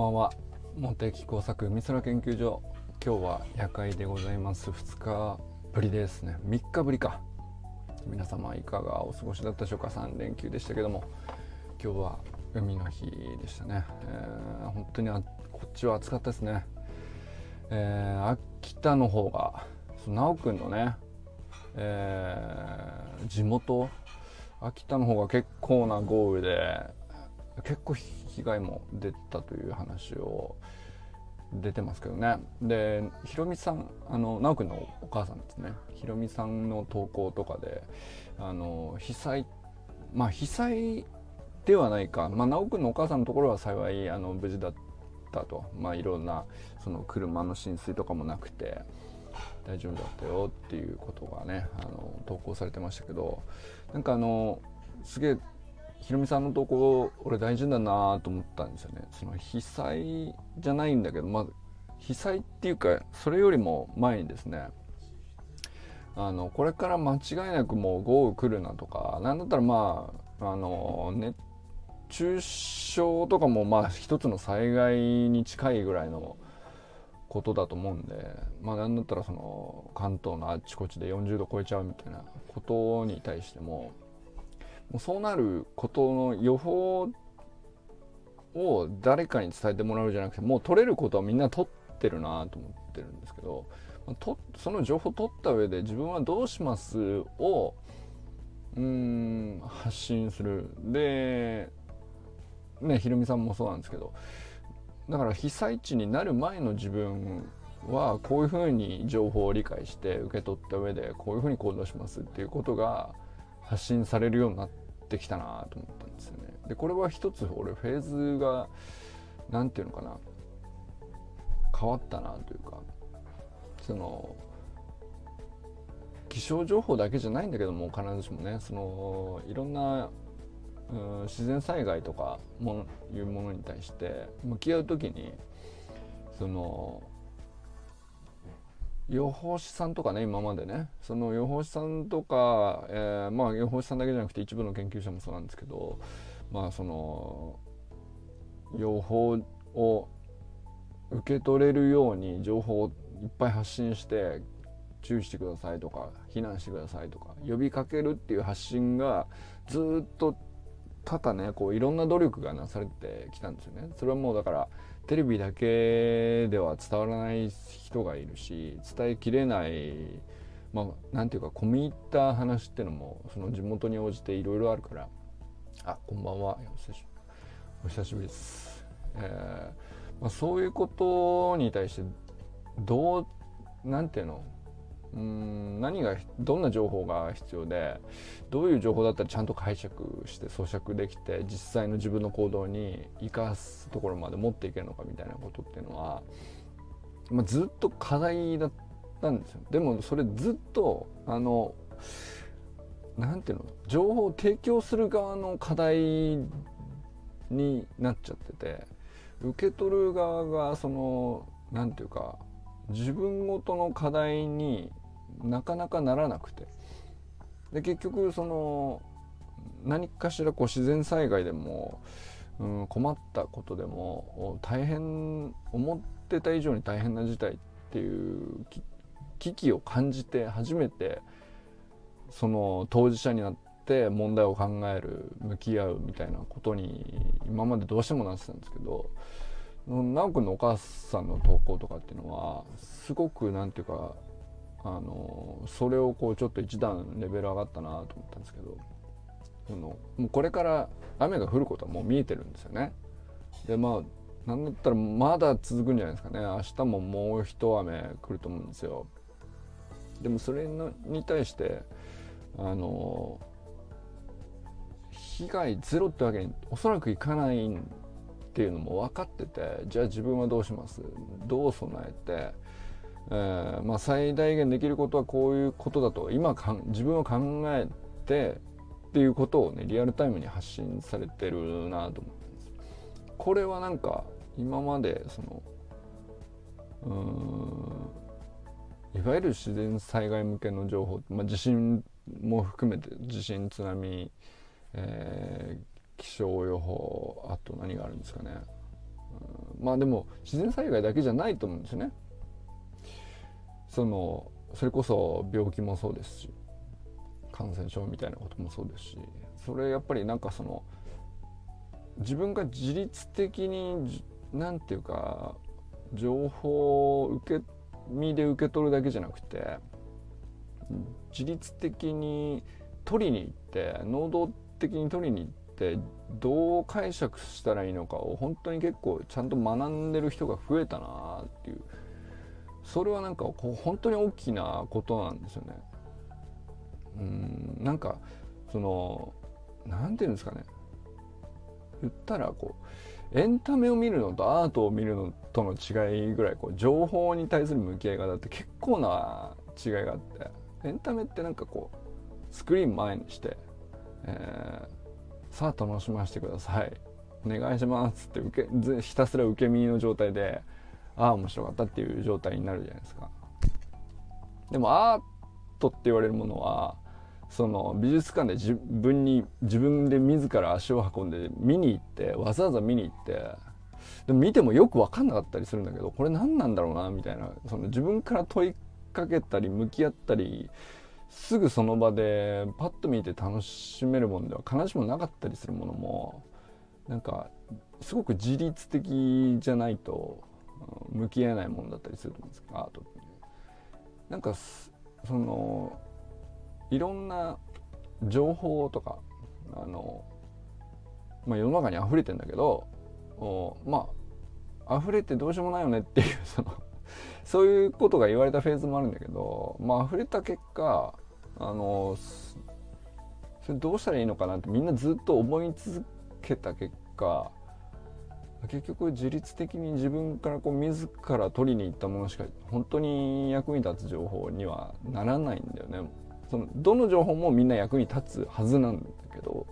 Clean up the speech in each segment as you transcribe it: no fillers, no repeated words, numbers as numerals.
ばんは、茂木耕作うみそら研究所。今日は夜会でございます。2日ぶりですね。3日ぶりか。皆様いかがお過ごしだったでしょうか。3連休でしたけども、今日は海の日でしたね。本当にこっちは暑かったですね。秋田の方が直くんのね、地元秋田の方が結構な豪雨で結構被害も出たという話を出てますけどね。で、ひろみさん、直くんのお母さんですね、ひろみさんの投稿とかで被災ではないか、直くんのお母さんのところは幸い無事だったと、いろんなその車の浸水とかもなくて大丈夫だったよっていうことがね、投稿されてましたけど、なんかすげえひろみさんの投稿俺大事だなと思ったんですよね。その被災じゃないんだけど、被災っていうかそれよりも前にですね、これから間違いなくもう豪雨来るなとか、なんだったら熱中症とかも一つの災害に近いぐらいのことだと思うんで、なんだったらその関東のあっちこっちで40度超えちゃうみたいなことに対しても、もうそうなることの予報を誰かに伝えてもらうじゃなくて、もう取れることはみんな取ってるなと思ってるんですけど、その情報を取った上で自分はどうしますを発信する。でね、ひろみさんもそうなんですけど、だから被災地になる前の自分はこういうふうに情報を理解して受け取った上でこういうふうに行動しますっていうことが発信されるようになってきたなと思ったんですよね。で、これは一つ俺フェーズがなんていうのかな、変わったなというか、その気象情報だけじゃないんだけども、必ずしもね、そのいろんな自然災害とかもいうものに対して向き合うときに、その予報士さんとかね、今までね、その予報士さんとか、予報士さんだけじゃなくて一部の研究者もそうなんですけど、その予報を受け取れるように情報をいっぱい発信して、注意してくださいとか避難してくださいとか呼びかけるっていう発信がずっとただね、こういろんな努力がなされてきたんですよね。それはもうだからテレビだけでは伝わらない人がいるし、伝えきれない、なんていうか込み入った話っていうのもその地元に応じていろいろあるから。あ、こんばんは、お久しぶりです。そういうことに対してどうなんていうの、何がどんな情報が必要で、どういう情報だったらちゃんと解釈して咀嚼できて実際の自分の行動に生かすところまで持っていけるのかみたいなことっていうのは、ずっと課題だったんですよ。でもそれずっとなんていうの、情報を提供する側の課題になっちゃってて、受け取る側がそのなんていうか自分ごとの課題になかなかならなくて、で結局その何かしらこう自然災害でも、困ったことでも大変、思ってた以上に大変な事態っていう危機を感じて初めてその当事者になって問題を考える、向き合うみたいなことに今までどうしてもなってたんですけど、なおくんのお母さんの投稿とかっていうのはすごくなんていうかそれをこうちょっと一段レベル上がったなと思ったんですけど、もうこれから雨が降ることはもう見えてるんですよね。でなんだったらまだ続くんじゃないですかね。明日ももう一雨来ると思うんですよ。でもそれに対して被害ゼロってわけにおそらくいかないんですっていうのも分かってて、じゃあ自分はどうします、どう備えて、最大限できることはこういうことだと今自分は考えてっていうことをね、リアルタイムに発信されてるなと思ってます。これはなんか今までそのいわゆる自然災害向けの情報、地震も含めて地震、津波、気象予報、あと何があるんですかね、まあでも自然災害だけじゃないと思うんですね。それこそ病気もそうですし、感染症みたいなこともそうですし、それやっぱりなんか自分が自律的になんていうか情報を身で受け取るだけじゃなくて、自律的に取りに行って能動的に取りに行ってどう解釈したらいいのかを本当に結構ちゃんと学んでる人が増えたなっていう、それはなんか本当に大きなことなんですよね。なんかなんていうんですかね、言ったらエンタメを見るのとアートを見るのとの違いぐらい情報に対する向き合い方って結構な違いがあって、エンタメってなんかスクリーン前にして、さあ楽しませてくださいお願いしますってひたすら受け身の状態で面白かったっていう状態になるじゃないですか。でもアートって言われるものは美術館で自分で自ら足を運んで見に行って、わざわざ見に行って、でも見てもよく分かんなかったりするんだけど、これ何なんだろうなみたいな、自分から問いかけたり向き合ったり、すぐその場でパッと見て楽しめるものでは必ずしもなかったりするものも、なんかすごく自律的じゃないと向き合えないものだったりするんですけど、アートってなんかいろんな情報とか世の中に溢れてんだけど、溢れてどうしようもないよねっていうそういうことが言われたフェーズもあるんだけど、溢れた結果それどうしたらいいのかなってみんなずっと思い続けた結果、結局自律的に自分から自ら取りに行ったものしか本当に役に立つ情報にはならないんだよね。どの情報もみんな役に立つはずなんだけど、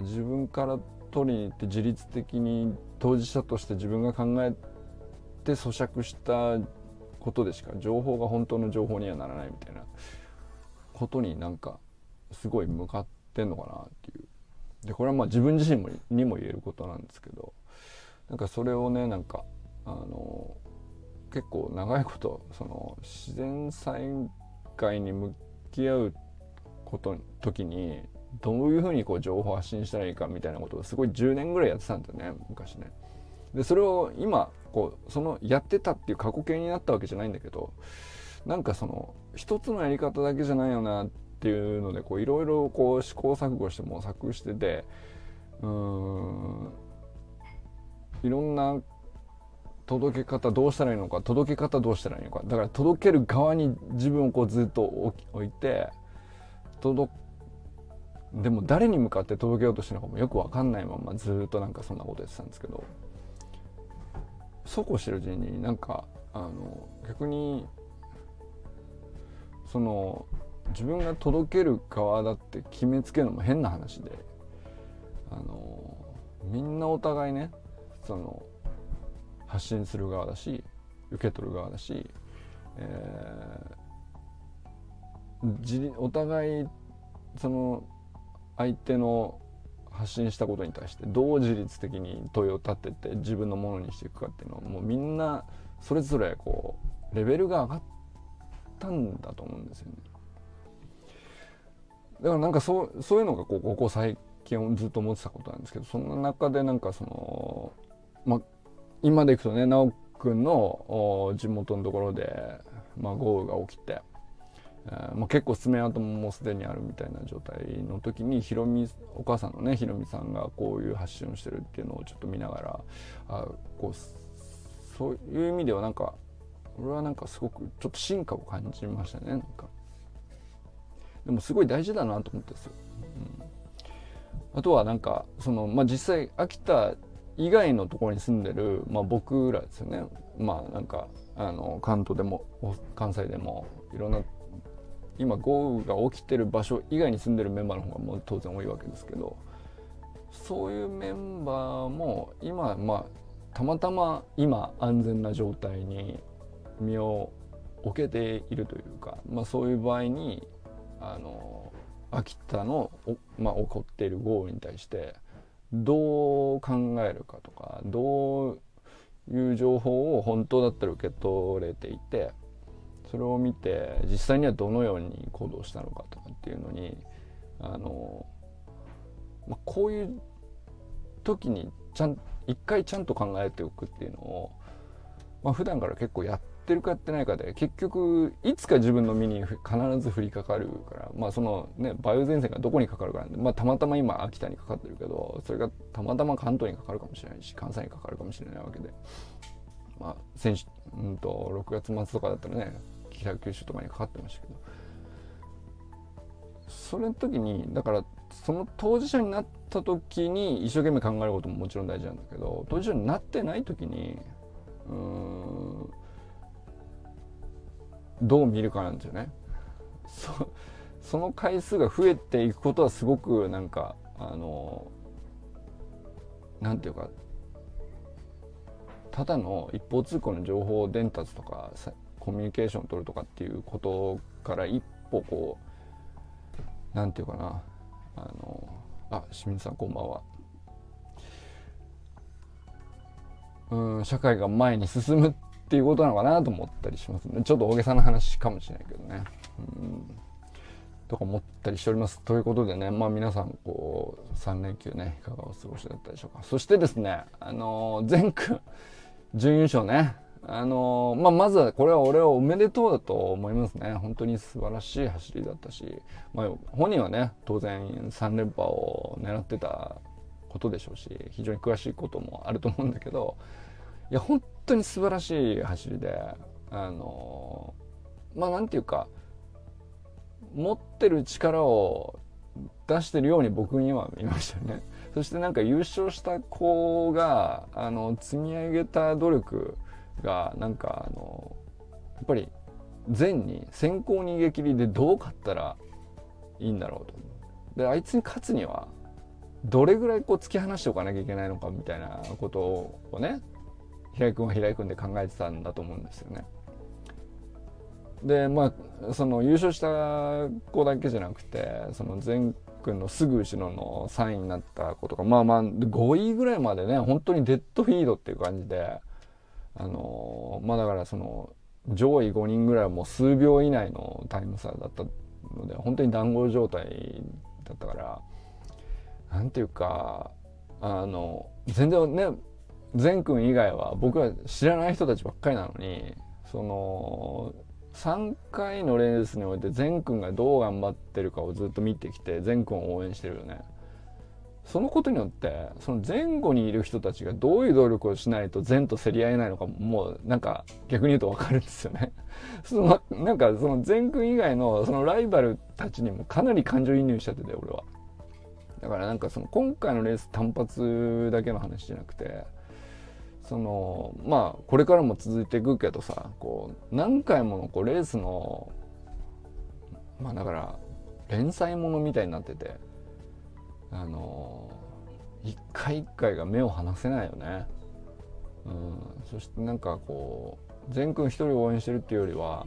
自分から取りに行って自律的に当事者として自分が考えて咀嚼したことでしか情報が本当の情報にはならないみたいなことになんかすごい向かってんのかなっていう。でこれは自分自身にも言えることなんですけど、なんかそれをね、なんか結構長いこと自然災害に向き合う時にどういうふうに情報発信したらいいかみたいなことをすごい10年ぐらいやってたんだよね、昔ね。でそれを今やってたっていう過去形になったわけじゃないんだけど、なんか一つのやり方だけじゃないよなっていうのでいろいろ試行錯誤して模索してて、いろんな届け方どうしたらいいのか、だから届ける側に自分をずっと置いて、でも誰に向かって届けようとしてるのかもよく分かんないままずっとなんかそんなことやってたんですけど、そうこうしてるうちになんか逆に自分が届ける側だって決めつけるのも変な話で、みんなお互いね発信する側だし受け取る側だし、お互い相手の発信したことに対してどう自律的に問いを立てて自分のものにしていくかっていうのは、もうみんなそれぞれレベルが上がったんだと思うんですよね。だからなんかそういうのがここ最近ずっと思ってたことなんですけど、そんな中でなんか今でいくとね、なおくんの地元のところで、豪雨が起きて、結構爪痕もすでにあるみたいな状態の時に、お母さんのねひろみさんがこういう発信をしてるっていうのをちょっと見ながら、そういう意味ではなんか俺はなんかすごくちょっと進化を感じましたね。なんかでもすごい大事だなと思ってですよ、あとはなんか実際秋田以外のところに住んでる、僕らですよね。なんか関東でも関西でもいろんな今豪雨が起きてる場所以外に住んでるメンバーの方がもう当然多いわけですけど、そういうメンバーも今たまたま今安全な状態に身を置けているというか、そういう場合に秋田の起こっている豪雨に対してどう考えるかとか、どういう情報を本当だったら受け取れていて、それを見て実際にはどのように行動したのかとかっていうのに、こういう時に一回ちゃんと考えておくっていうのを、普段から結構やってるかやってないかで、結局いつか自分の身に必ず降りかかるから、そのね、梅雨前線がどこにかかるかなんで、たまたま今秋田にかかってるけど、それがたまたま関東にかかるかもしれないし、関西にかかるかもしれないわけで、6月末とかだったらね、北九州とかにかかってましたけど、それの時にだからその当事者になった時に一生懸命考えることももちろん大事なんだけど、当事者になってない時にどう見るかなんですよね。その回数が増えていくことはすごくなんていうか、ただの一方通行の情報伝達とかコミュニケーションを取るとかっていうことから一歩こう、なんていうかな、清水さんこんばんは。社会が前に進むっていうことなのかなと思ったりしますね。ちょっと大げさな話かもしれないけどね。とか思ったりしております。ということでね、皆さんこう3連休ね、いかがお過ごしだったでしょうか。そしてですね、前回準優勝ね、まずはこれは俺はおめでとうだと思いますね。本当に素晴らしい走りだったし、本人はね当然3連覇を狙ってたことでしょうし、非常に詳しいこともあると思うんだけど、いや本当に素晴らしい走りで、なんていうか、持ってる力を出してるように僕には見ましたね。そして優勝した子が積み上げた努力がやっぱり先行逃げ切りでどう勝ったらいいんだろうと、であいつに勝つにはどれぐらいこう突き放しておかなきゃいけないのかみたいなことをね、平井君は平井君で考えてたんだと思うんですよね。でその優勝した子だけじゃなくて、その前君のすぐ後ろの3位になった子とか、5位ぐらいまでね、本当にデッドフィードっていう感じで、だからその上位5人ぐらいはもう数秒以内のタイム差だったので、本当に談合状態だったから、なんていうか、全然ね、全君以外は僕は知らない人たちばっかりなのに、その3回のレースにおいて全君がどう頑張ってるかをずっと見てきて、全君を応援してるよね。そのことによってその前後にいる人たちがどういう努力をしないと前と競り合えないのかもう逆に言うと分かるんですよね。その前君以外のそのライバルたちにもかなり感情移入しちゃってて、俺はだからその今回のレース単発だけの話じゃなくて、これからも続いていくけどさ、こう何回ものこうレースのだから連載ものみたいになってて、一回一回が目を離せないよね。そしてこう全君一人応援してるっていうよりは、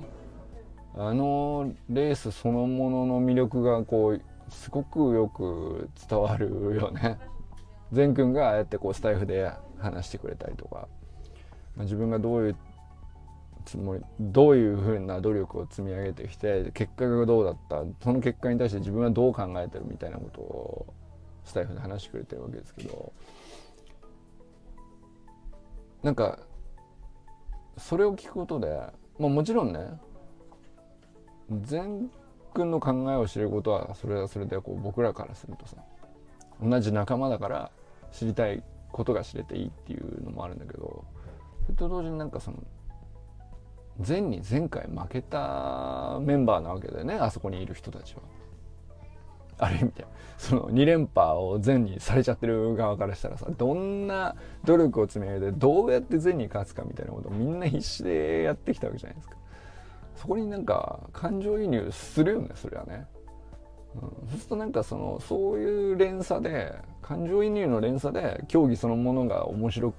あのレースそのものの魅力がこうすごくよく伝わるよね。全君がああやってこうスタイフで話してくれたりとか、自分がどういうふうな努力を積み上げてきて結果がどうだった、その結果に対して自分はどう考えてるみたいなことをスタイフで話してくれてるわけですけど、それを聞くことで、もちろんね、全君の考えを知ることはそれはそれでこう僕らからするとさ、同じ仲間だから知りたいことが知れていいっていうのもあるんだけど、それと同時にその前回負けたメンバーなわけだよね、あそこにいる人たちは。ある意味でその2連覇を前にされちゃってる側からしたらさ、どんな努力を積み上げてどうやって前に勝つかみたいなことをみんな必死でやってきたわけじゃないですか。そこに感情移入するよね、それはね。そうするとそういう連鎖で、感情移入の連鎖で競技そのものが面白く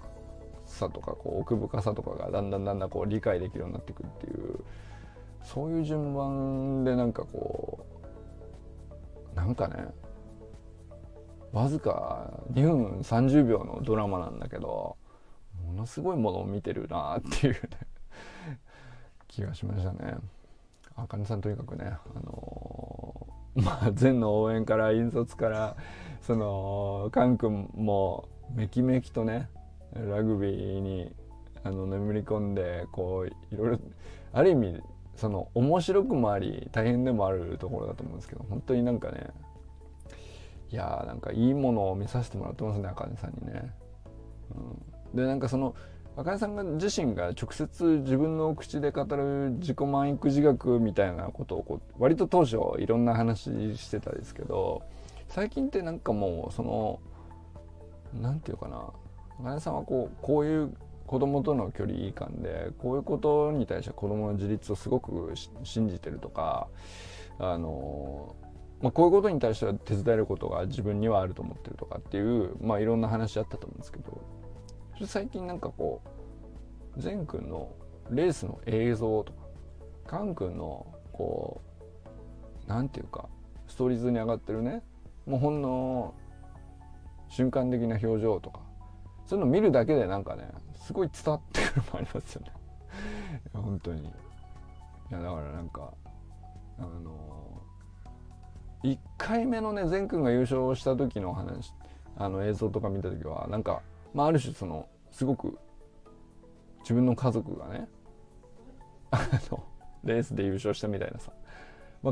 さとかこう奥深さとかがだんだんこう理解できるようになってくるっていう、そういう順番でね、わずか2分30秒のドラマなんだけど、ものすごいものを見てるなっていう、ね、気がしましたね。あかねさんとにかくね、禅の応援から引率から、そのカン君もめきめきとねラグビーに眠り込んで、こういろいろある意味その面白くもあり大変でもあるところだと思うんですけど、本当になんかね、いやーなんかいいものを見させてもらってますね、あかねさんにね、うん、でなんかそのあかねさんが自身が直接自分の口で語る自己満育自学みたいなことをこう割と当初いろんな話してたんですけど、最近ってなんかもうそのなんていうかな、あかねさんはこういう子供との距離感でこういうことに対して子供の自立をすごく信じてるとか、こういうことに対しては手伝えることが自分にはあると思ってるとかっていう、いろんな話あったと思うんですけど、最近なんかこう善くんのレースの映像とか、カンくんのこうなんていうかストーリーズに上がってるね、もうほんの瞬間的な表情とか、そういうの見るだけでなんかねすごい伝わってくるのもありますよね本当に。いやだからなんか1回目のね善くんが優勝した時の話、映像とか見た時はなんか、ある種そのすごく自分の家族がねレースで優勝したみたいなさ、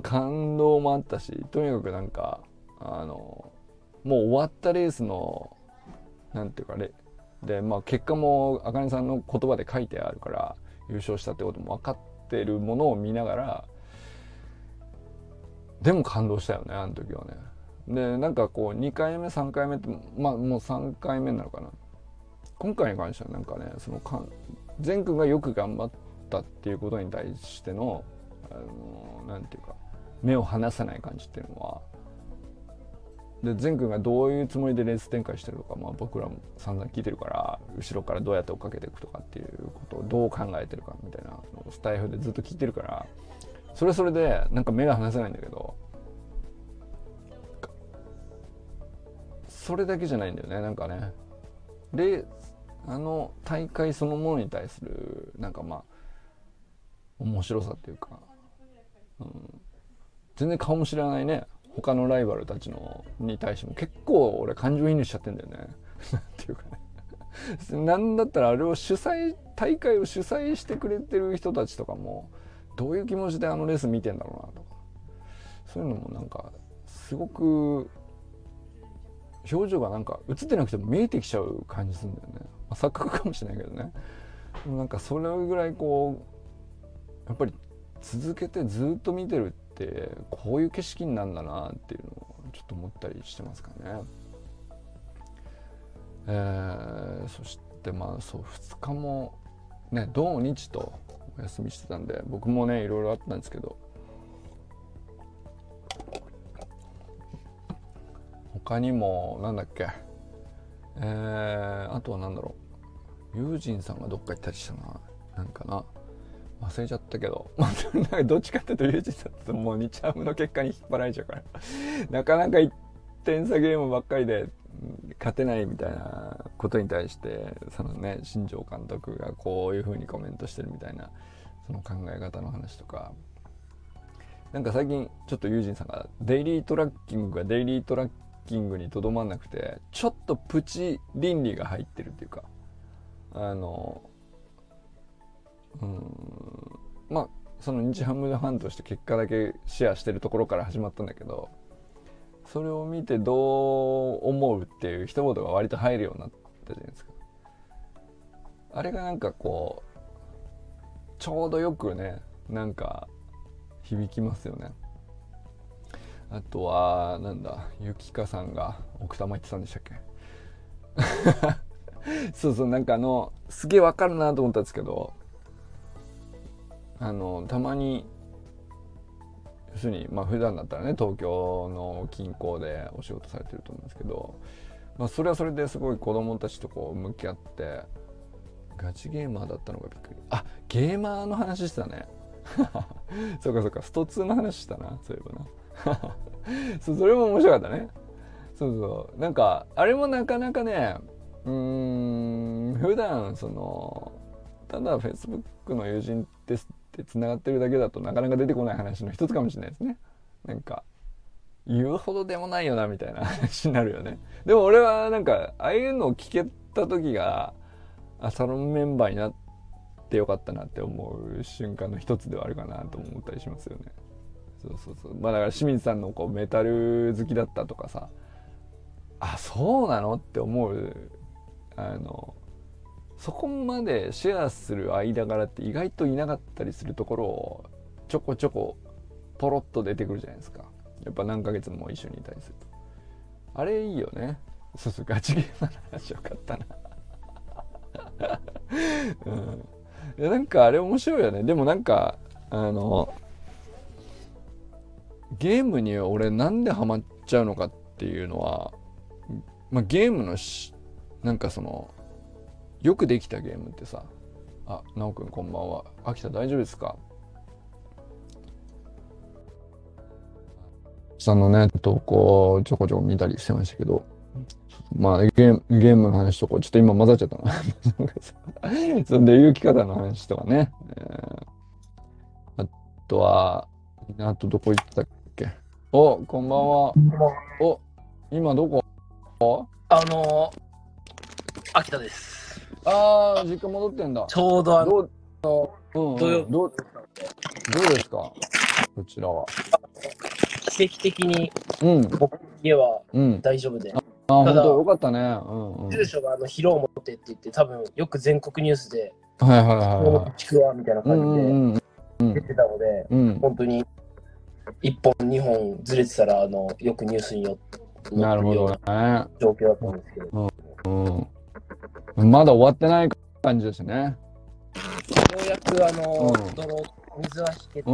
感動もあったし、とにかくなんかもう終わったレースのなんていうかで、結果もあかねさんの言葉で書いてあるから優勝したってことも分かってるものを見ながら、でも感動したよね、あの時はね。でなんかこう2回目3回目ってもう3回目なのかな、今回に関してはなんかね、その善くんがよく頑張ったっていうことに対してのなんていうか目を離さない感じっていうのは、で善くんがどういうつもりでレース展開してるのか、僕らも散々聞いてるから、後ろからどうやって追っかけていくとかっていうことをどう考えてるかみたいなスタイフでずっと聞いてるから、それはそれでなんか目が離せないんだけど、それだけじゃないんだよね、なんかね。で大会そのものに対するなんか面白さっていうか、全然顔も知らないね他のライバルたちのに対しても結構俺感情移入しちゃってんだよねなんていうかねなんだったらあれを大会を主催してくれてる人たちとかもどういう気持ちであのレース見てんだろうなとか、そういうのもなんかすごく表情がなんか映ってなくても見えてきちゃう感じするんだよね、錯覚かもしれないけどね。なんかそれぐらいこうやっぱり続けてずっと見てるってこういう景色になるんだなっていうのをちょっと思ったりしてますかね。そしてそう2日もね土日とお休みしてたんで、僕もねいろいろあったんですけど、他にもなんだっけ、あとはなんだろう、友人さんがどっか行ったりしたな、なんかな忘れちゃったけど、なんかどっちかっていうと友人さんともう2チャームの結果に引っ張られちゃうからなかなか1点差ゲームばっかりで勝てないみたいなことに対して、そのね新庄監督がこういう風にコメントしてるみたいな、その考え方の話とか、なんか最近ちょっと友人さんがデイリートラッキングにとどまらなくて、ちょっとプチ倫理が入ってるっていうか、その日ハムファンとして結果だけシェアしてるところから始まったんだけど、それを見てどう思うっていう一言が割と入るようになったじゃないですか。あれがなんかこうちょうどよくねなんか響きますよね。あとはなんだ、ゆきかさんが奥多摩行ってたんでしたっけそうなんかすげえわかるなと思ったんですけど、たまに要するに普段だったらね東京の近郊でお仕事されてると思うんですけど、それはそれですごい子供たちとこう向き合って、ガチゲーマーだったのがびっくり。ゲーマーの話したねそうかスト2の話したな、そういえばなそれも面白かったね。そうそう、なんかあれもなかなかね、普段そのただ Facebook の友人ですってつながってるだけだとなかなか出てこない話の一つかもしれないですね。なんか言うほどでもないよなみたいな話になるよね。でも俺はなんかああいうのを聞けた時がサロンメンバーになってよかったなって思う瞬間の一つではあるかなと思ったりしますよね。そうそうそう、まあだから清水さんのこうメタル好きだったとかさ、あ、そうなのって思う、そこまでシェアする間柄って意外といなかったりするところをちょこちょこポロッと出てくるじゃないですか。やっぱ何ヶ月も一緒にいたりすると、あれいいよね。そうそう、ガチゲームの話よかったな、いやなんかあれ面白いよね。でもなんかゲームに俺なんでハマっちゃうのかっていうのは、まあ、ゲームのなんかそのよくできたゲームってさ、あ、なおくんこんばんは、秋田大丈夫ですかさんのね投稿をちょこちょこ見たりしてましたけど、まあゲームの話とかちょっと今混ざっちゃったなそんで言うき方の話とかね、あとどこ行ったっけ。お、こんばんは。お、今どこ？秋田です。あー、実家戻ってんだ。ちょうどどうですかこちらは。奇跡的に僕の家は大丈夫で、あ、ただよかったね、住所が広を持ってって言って、多分よく全国ニュースでこの地区はみたいな感じで出てたので、本当に1本2本ずれてたらよくニュースによってなるほどね状況だったんですけど、まだ終わってない感じですね。ようやく泥水は引けてっ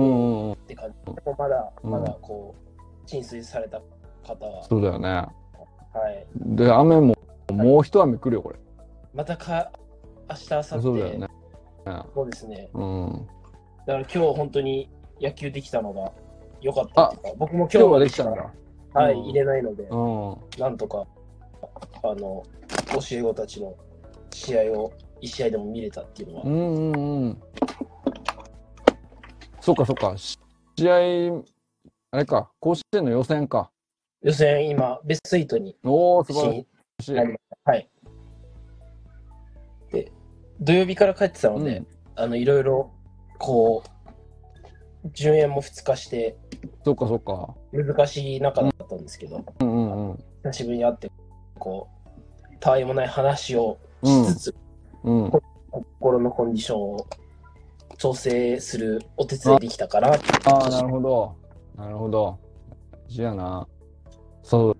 て感じでも、まだこう浸水された方はそうだよね。はい。で雨ももう一雨来るよこれ。またか明日明後日。そうだよね。そうですね。だから今日本当に野球できたのが良かったっていうか、僕も今日はできたんだ。はい、入れないので、なんとか教え子たちの試合を1試合でも見れたっていうのは。そっかそっか、試合あれか、甲子園の予選か。予選今ベスト8に。おお、素晴らしい。はい。で、土曜日から帰ってたので、いろいろこう順延も2日して。そっかそっか。難しい中だったんですけど、久しぶりに会ってこうたわいもない話をしつつ、心のコンディションを調整するお手伝いできたから。あ、なるほどなるほど。じゃあな、そ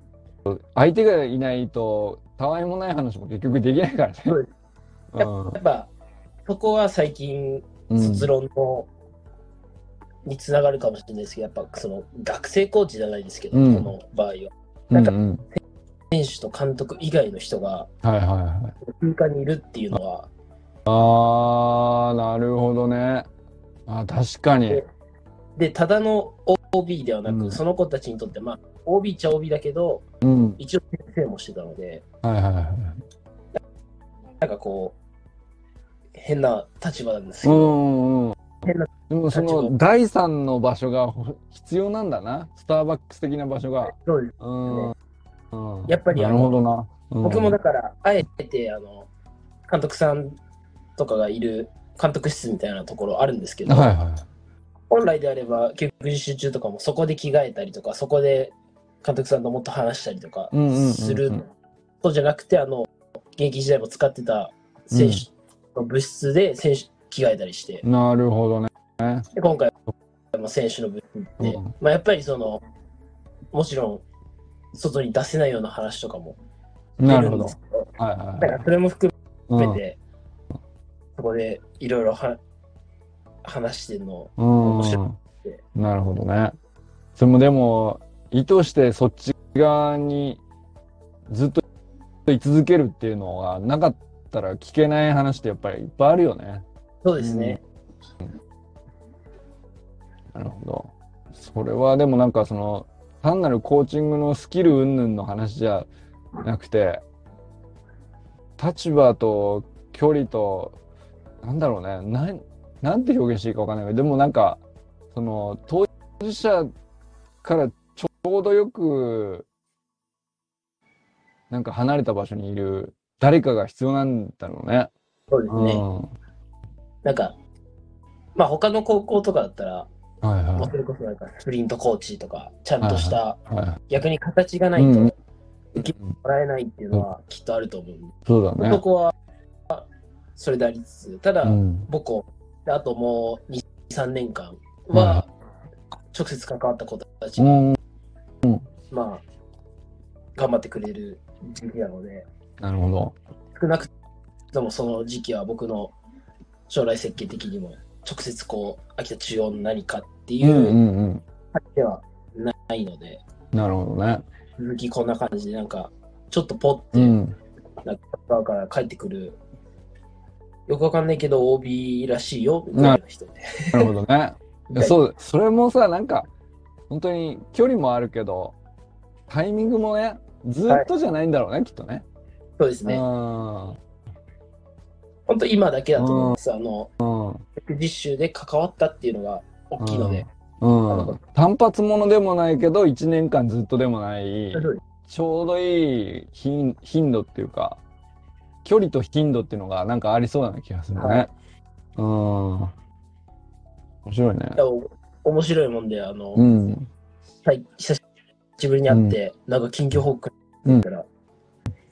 う、相手がいないとたわいもない話も結局できないからね。やっぱそこは最近卒論の、に繋がるかもしれないですけど、やっぱその学生コーチじゃないですけど、この場合はなんか、選手と監督以外の人が空間にいるっていうのは、あー、なるほどね。あ、確かに。で、ただの OB ではなく、その子たちにとってまあ OB っちゃ OB だけど、一応先生もしてたので、なんかこう変な立場なんですけど、でもその第三の場所が必要なんだな、スターバックス的な場所が。そうですね。やっぱりなるほどな。僕もだからあえて監督さんとかがいる監督室みたいなところあるんですけど、本来であれば休憩実習中とかもそこで着替えたりとか、そこで監督さんともっと話したりとかするとじゃなくて、現役時代も使ってた選手の部室で選手着替えたりして。なるほどね。で、今回も選手の部分で、まあ、やっぱりそのもちろん外に出せないような話とかも出るんですけど、だからそれも含めて、そこでいろいろ話してるの面白くて。なるほどね。それもでも意図してそっち側にずっと居続けるっていうのがなかったら聞けない話ってやっぱりいっぱいあるよね。そうですね。なるほど。それはでもなんかその単なるコーチングのスキル云々の話じゃなくて、立場と距離となんだろうね、なんて表現していいかわかんないけど、でもなんかその当事者からちょうどよくなんか離れた場所にいる誰かが必要なんだろうね。そうですね。なんかまあ他の高校とかだったら、はいはい、それこそなんかスリントコーチとかちゃんとした、はいはい、逆に形がないと受けてもらえないっていうのはきっとあると思う。そうだね。男はそれでありつつ、ただ母校、あともう 2,3 年間は直接関わった子たちが、まあ頑張ってくれる時期なので、なるほど。少なくともその時期は僕の将来設計的にも直接こう秋田中央の何かっていう感じではないので、なるほどね。続きこんな感じでなんかちょっとポってなんかから帰ってくる。よくわかんないけど OB らしいよみたいな人で、なるほどね。そう、それもさ、なんか本当に距離もあるけどタイミングもね、ずっとじゃないんだろうね、はい、きっとね。そうですね。本当今だけだと思うんです。実習で関わったっていうのが大きいので、単発ものでもないけど1年間ずっとでもない、ちょうどいい頻度っていうか距離と頻度っていうのがなんかありそうな気がするね、はい、面白いね。面白いもんで、久しぶりに会って、なんか近況報告したら、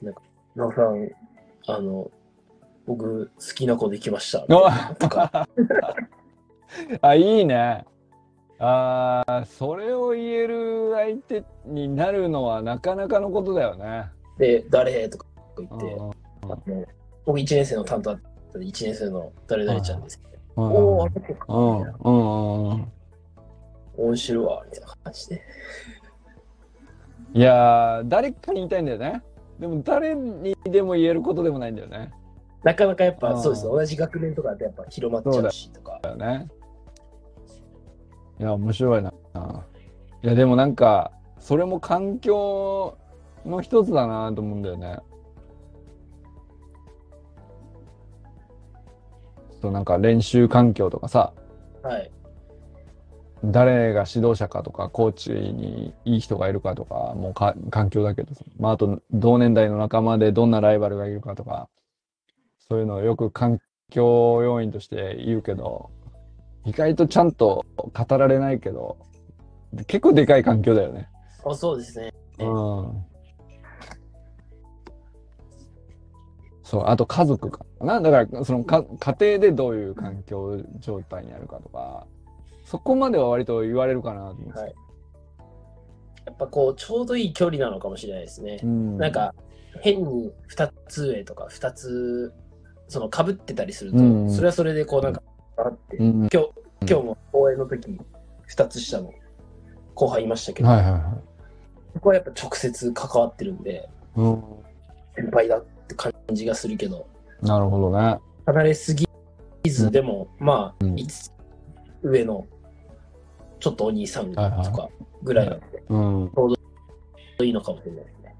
なんかなおさん僕好きな子できましたとかあ、いいね。あ、それを言える相手になるのはなかなかのことだよね。で、誰とか言って、僕1年生の担当だったんで、1年生の誰々ちゃんですけど、おおー、あれか、面白いわみたいな感じでいやー、誰かに言いたいんだよね。でも誰にでも言えることでもないんだよね、なかなか。やっぱそうです、同じ学年とかだとやっぱ広まっちゃうしとかだよね。いや、面白いな。いや、でもなんかそれも環境の一つだなと思うんだよね。なんか練習環境とかさ、はい、誰が指導者かとかコーチにいい人がいるかとかも環境だけど、まあ、あと同年代の仲間でどんなライバルがいるかとか、そういうのをよく環境要因として言うけど、意外とちゃんと語られないけど結構でかい環境だよね。あ、そうですね、そう、あと家族かな。だからその家庭でどういう環境状態にあるかとか、そこまでは割と言われるかなと思うんです、はい、やっぱこうちょうどいい距離なのかもしれないですね、なんか変に2つ上とか2つその被ってたりすると、それはそれでこうなんかあって、今日も応援の時2つ下の後輩いましたけど、はいはいはい、そこはやっぱ直接関わってるんで、先輩だって感じがするけど、なるほどね。離れすぎず、でもまあ、5つ上のちょっとお兄さんとかぐらいなんで、ちょうどいいのかもしれないですね。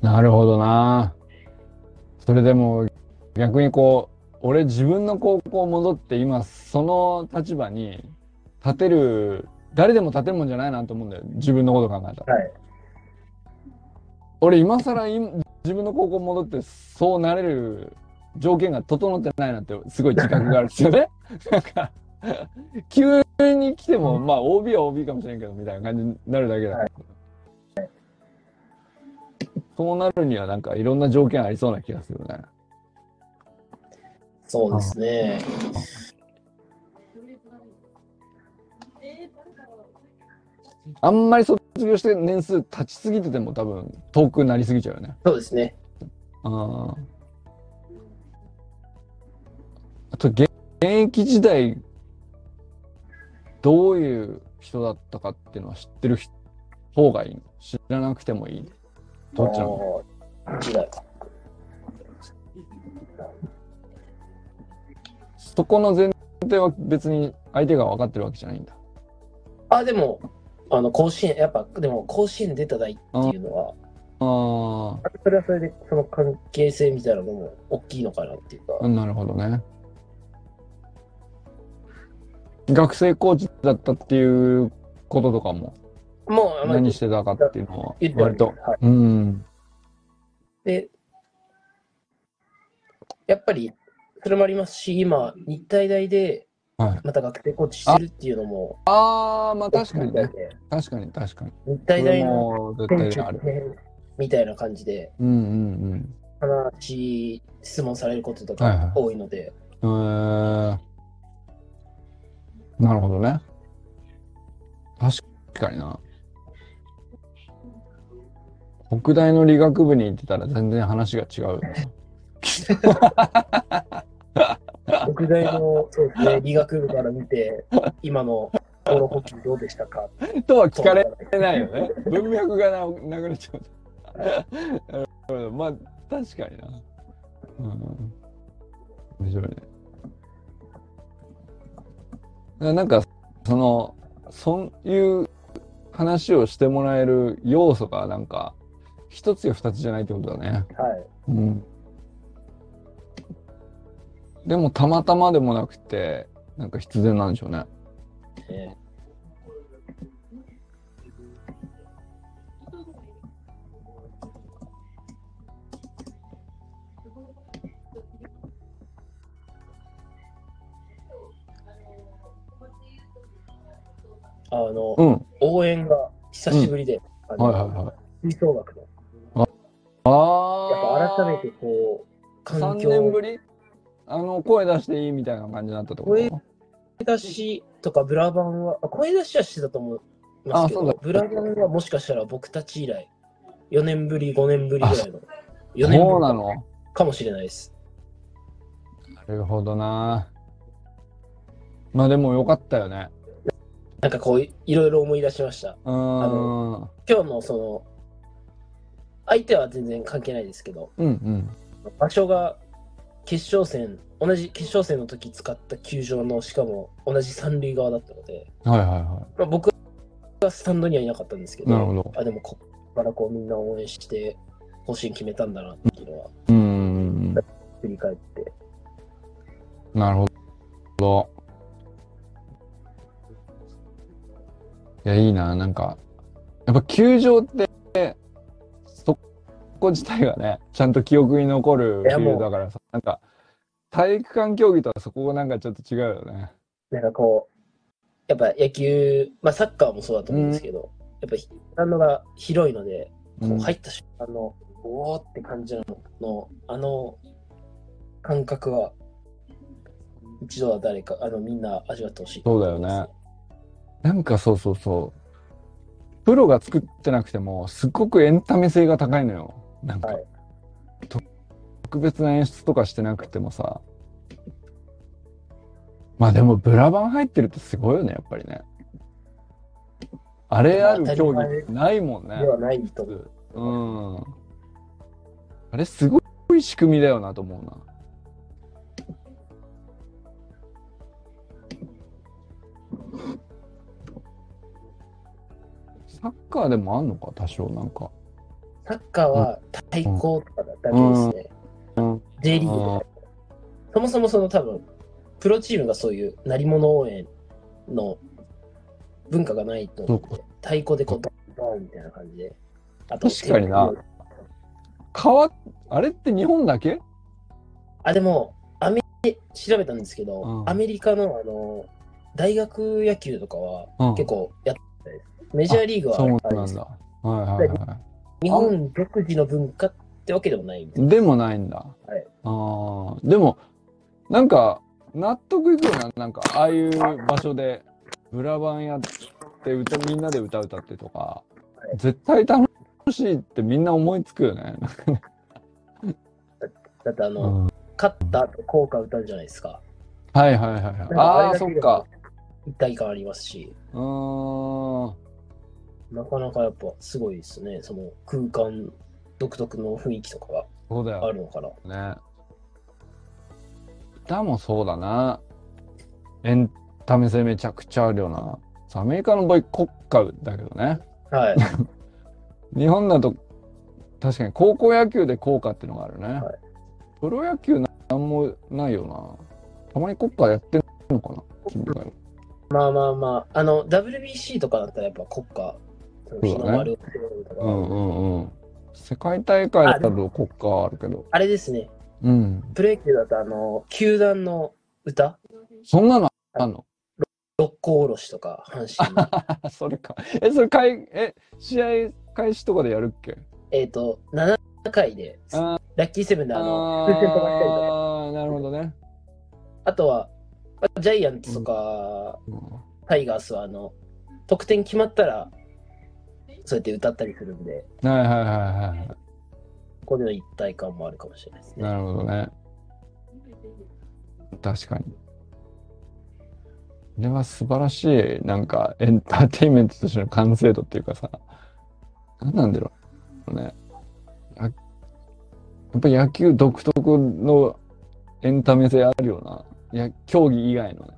なるほどな。それでも逆にこう、俺自分の高校戻って今その立場に立てる、誰でも立てるもんじゃないなと思うんだよ、自分のこと考えたら、はい、俺今更自分の高校戻ってそうなれる条件が整ってないなってすごい自覚があるんですよねなんか急に来てもまあ OB は OB かもしれんけどみたいな感じになるだけだ、はい、そうなるにはなんかいろんな条件ありそうな気がするね。そうですね。あんまり卒業して年数経ちすぎてても多分遠くなりすぎちゃうよね。そうですね。あと現役時代どういう人だったかっていうのは知ってる方がいいの？知らなくてもいい？どっちなの？そこの前提は別に相手が分かってるわけじゃないんだ。あ、でも甲子園、やっぱでも甲子園出た代っていうのは、あそれはそれでその関係性みたいなのも大きいのかなっていうか。なるほどね。学生コーチだったっていうこととかも、もう何してたかっていうのは割と、はい、うん。で、やっぱりそれもありますし、今日体大でまた学生コーチしてるっていうのも、はい、まあ確かにね、確かに確かに。日体大の絶対あるみたいな感じで、話質問されることとか多いので、なるほどね。確かにな。北大の理学部に行ってたら全然話が違う。北大のそうです、ね、理学部から見て今の道路補給どうでしたかとは聞かれないよね。文脈がな流れちゃう。はい、まあ確かにな。面白いね。なんかそういう話をしてもらえる要素がなんか一つや二つじゃないってことだね。はい。うん。でもたまたまでもなくてなんか必然なんでしょうね。応援が久しぶりで、吹奏楽のやっぱ改めてこう環境3年ぶり声出していいみたいな感じになったところ。声出しとかブラバンは声出しはしてたと思いますけど、ブラバンはもしかしたら僕たち以来4年ぶり5年ぶりぐらいの4年ぶりかもしれないです。なるほどな。まあでもよかったよね。なんかこういろいろ思い出しました。今日のその相手は全然関係ないですけど、場所が決勝戦、同じ決勝戦の時使った球場の、しかも同じ三塁側だったので、まあ、僕はスタンドにはいなかったんですけ ど、あでもここからこうみんな応援して甲子園決めたんだなっていうのは、振り返って。なるほど。いやいいな。なんかやっぱ球場ってそこ自体がねちゃんと記憶に残るフィールドだからさ、なんか体育館競技とはそこがなんかちょっと違うよね。なんかこうやっぱ野球、まあサッカーもそうだと思うんですけど、やっぱスタンドが広いのでこう入った瞬間のおーって感じの感覚は一度は誰かみんな味わってほしい。そうだよね。なんかそうプロが作ってなくてもすっごくエンタメ性が高いのよ。なんか、はい、特別な演出とかしてなくてもさ。まあでもブラバン入ってるってすごいよね、やっぱりね。あれある競技ないもんね。ではないと思う。あれすごい仕組みだよなと思うな。サッカーでもあんのか、多少。なんかサッカーは対抗とかだけですね。Jリーグでそもそもその多分プロチームがそういう鳴り物応援の文化がないと思って対抗でこうドーンみたいな感じで。あと確かにな。あれって日本だけ？あでも調べたんですけど、アメリカの大学野球とかは結構やってたりです。メジャーリーグはあれですか。日本独自の文化ってわけでもないんです。でもないんだ。でもなんか納得いくよな。なんかああいう場所でブラバンやってみんなで歌歌ってとか、絶対楽しいってみんな思いつくよね。だって勝った後効果歌うじゃないですか。ああそっか。一体感ありますし。なかなかやっぱすごいですね、その空間独特の雰囲気とかがあるのかな。ね。歌もそうだな。エンタメ性めちゃくちゃあるよな。アメリカの場合国家だけどね、はい、日本だと確かに高校野球で校歌っていうのがあるね、はい、プロ野球なんもないよな。たまに国家やってるのかな。まあまあまあ、WBC とかだったらやっぱ国家日の丸とか、うんうんうん、世界大会だったら国家あるけど、あれですね、うん、プロ野球だと球団の歌、そんなのあんの？六甲おろしとか阪神それか、それ試合開始とかでやるっけ？7回でラッキーセブンで風船飛ばしたりとか。ああ、なるほどね。あとはジャイアンツとか、うん、タイガースは得点決まったらそうやって歌ったりするんで、はいはいはいはい、ここでの一体感もあるかもしれないですね。なるほどね。確かにこれは素晴らしい、なんかエンターテインメントとしての完成度っていうかさ、何なんだろうね、やっぱ野球独特のエンタメ性あるような、競技以外の、ね、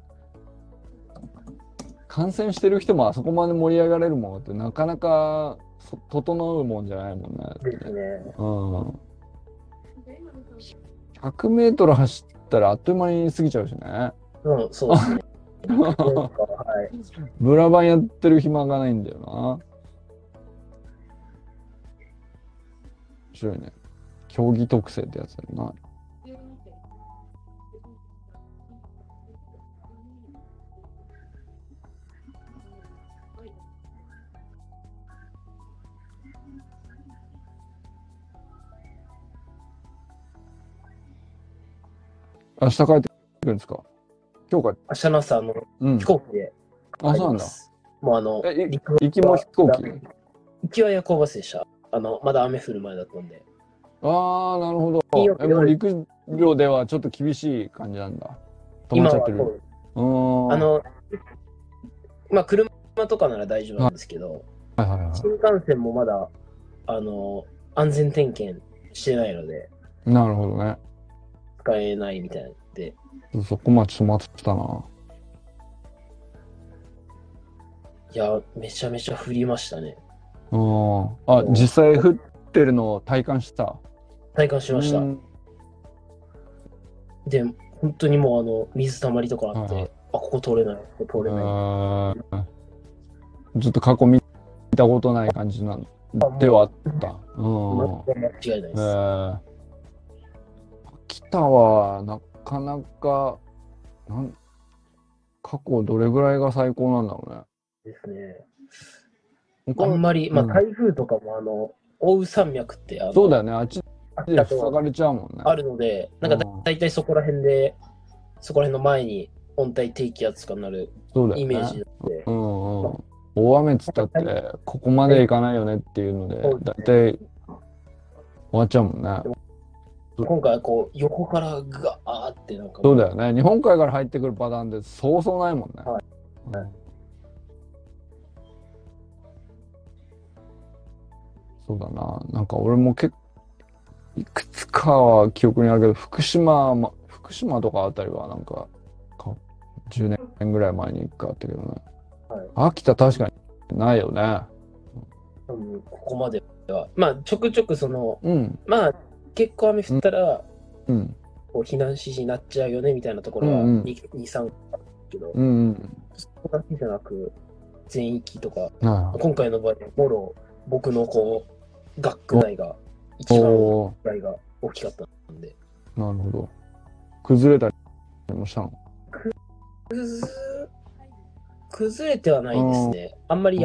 観戦してる人もあそこまで盛り上がれるものってなかなか整うもんじゃないもんね。ですね、うん、100m 走ったらあっという間に過ぎちゃうしね。うん、そうですねブラバンやってる暇がないんだよな。面白いね、競技特性ってやつだよな。明日帰ってくるんですか？今日か明日の朝飛行機で帰ります。あ、そうなんだ。もう行きも飛行機。行きは夜行バスでした。まだ雨降る前だったんで。ああ、なるほど。もう陸上ではちょっと厳しい感じなんだ。止まっちゃってる。まあ車とかなら大丈夫なんですけど、はいはいはいはい、新幹線もまだ安全点検してないので。なるほどね。使えないみたいなで、そこまで詰まってたな。いや、めちゃめちゃ降りましたね。あ、実際降ってるのを体感した。体感しました。で、本当にもう水たまりとかあって、あ、ここ通れない、ここ通れない。ちょっと過去見たことない感じなんではあった。間違いないです。秋田はなかなか過去どれぐらいが最高なんだろうね。ですね。あんまり、まあ、台風とかも奥羽山脈ってそうだよね、あっちで塞がれちゃうもんね。あるので、なんか大体そこら辺の前に温帯低気圧とかになるイメージなので、うんうん、まあ、大雨っつったってここまでいかないよねっていうので、大体終わっちゃうもんね。今回はこう横からガーってなんか、そうだよね、日本海から入ってくるパターンでそうそうないもんね、はいはい、そうだな。なんか俺もいくつかは記憶にあるけど、福島とかあたりはなんか10年ぐらい前に1回あったけどね、はい、秋田確かにないよね、うん、ここまではまあちょくちょくうん、まあ結構雨降ったら、うん、こう避難指示になっちゃうよねみたいなところは 2,3 あるけど、うんうん、そこだけじゃなく全域とか、今回の場合はもろ僕のこう学区内が一番大きかったんで。なるほど。崩れたりもしたの？崩れてはないですね。あんまり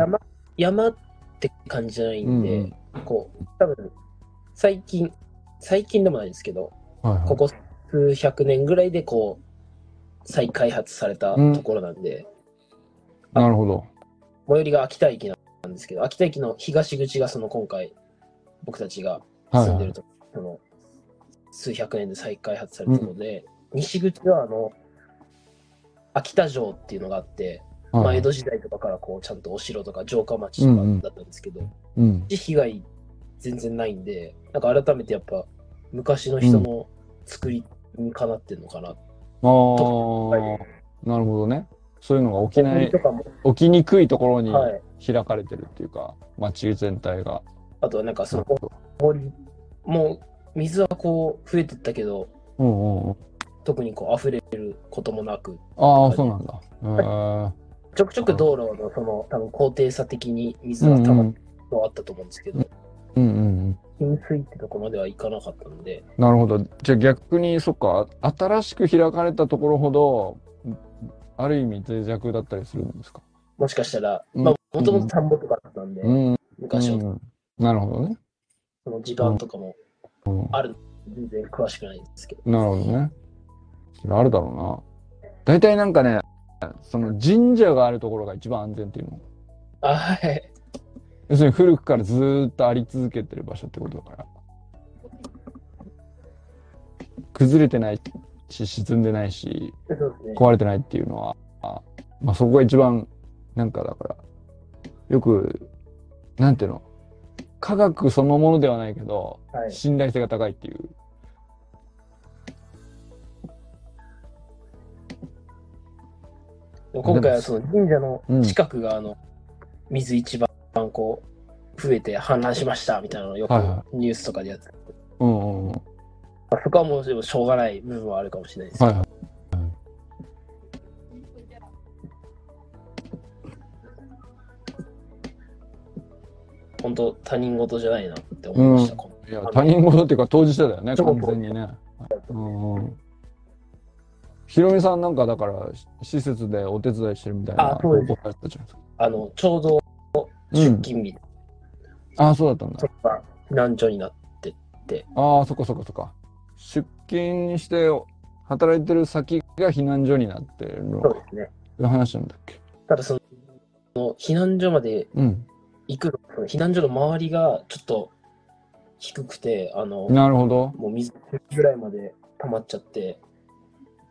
山って感じじゃないんで、うんうん、こう多分最近でもないですけど、はいはい、ここ数百年ぐらいでこう再開発されたところなんで、うん、なるほど。最寄りが秋田駅なんですけど、秋田駅の東口が今回僕たちが住んでるところ、はいはい、数百年で再開発されたので、うん、西口は秋田城っていうのがあって、はい、まあ、江戸時代とかからこうちゃんとお城とか城下町とかだったんですけど、うんうん、被害全然ないんで、なんか改めてやっぱ昔の人の作りにかなってるのかなと、うん、ああ、なるほどね。そういうのが起きない、起きにくいところに開かれてるっていうか、はい、街全体が。あとなんかそこもう水はこう増えてったけど、うんうん、特にこう溢れることもなく。ああ、そうなんだ。ちょくちょく道路のその多分高低差的に水が溜まってあったと思うんですけど、うんうんうん、浸水ってとこまではいかなかったので。なるほど。じゃあ逆にそっか、新しく開かれたところほどある意味脆弱だったりするんですか。もしかしたら、まあもともと田んぼとかだったんで、うん、昔は、うん、なるほどね。その地盤とかもある、うん、全然詳しくないんですけど。なるほどね。それあるだろうな。大体なんかね、その神社があるところが一番安全っていうの。あ、はい。要するに古くからずっとあり続けてる場所ってことだから、崩れてないし沈んでないし壊れてないっていうのは、まあ、そこが一番なんかだから、よくなんていうの、科学そのものではないけど、はい、信頼性が高いっていう。今回はその神社の近くが水一番こう増えて氾濫しましたみたいなのをよくニュースとかでやって、うんうん、そこはもうしょうがない部分はあるかもしれないですけど、はいはいはい、本当他人事じゃないなって思いました、うん、いや他人事っていうか当事者だよね、完全にね。うんうん、ひろみさんなんかだから施設でお手伝いしてるみたいなことだったじゃないですか。ちょうど出勤日、うん、あ、そうだったんだ。そっか、避難所になってって。ああ、そっかそっかそっか。出勤して働いてる先が避難所になってるの。そうですね。の話なんだっけ。ただその避難所まで行く、うん、避難所の周りがちょっと低くて、なるほど。もう水ぐらいまで溜まっちゃって、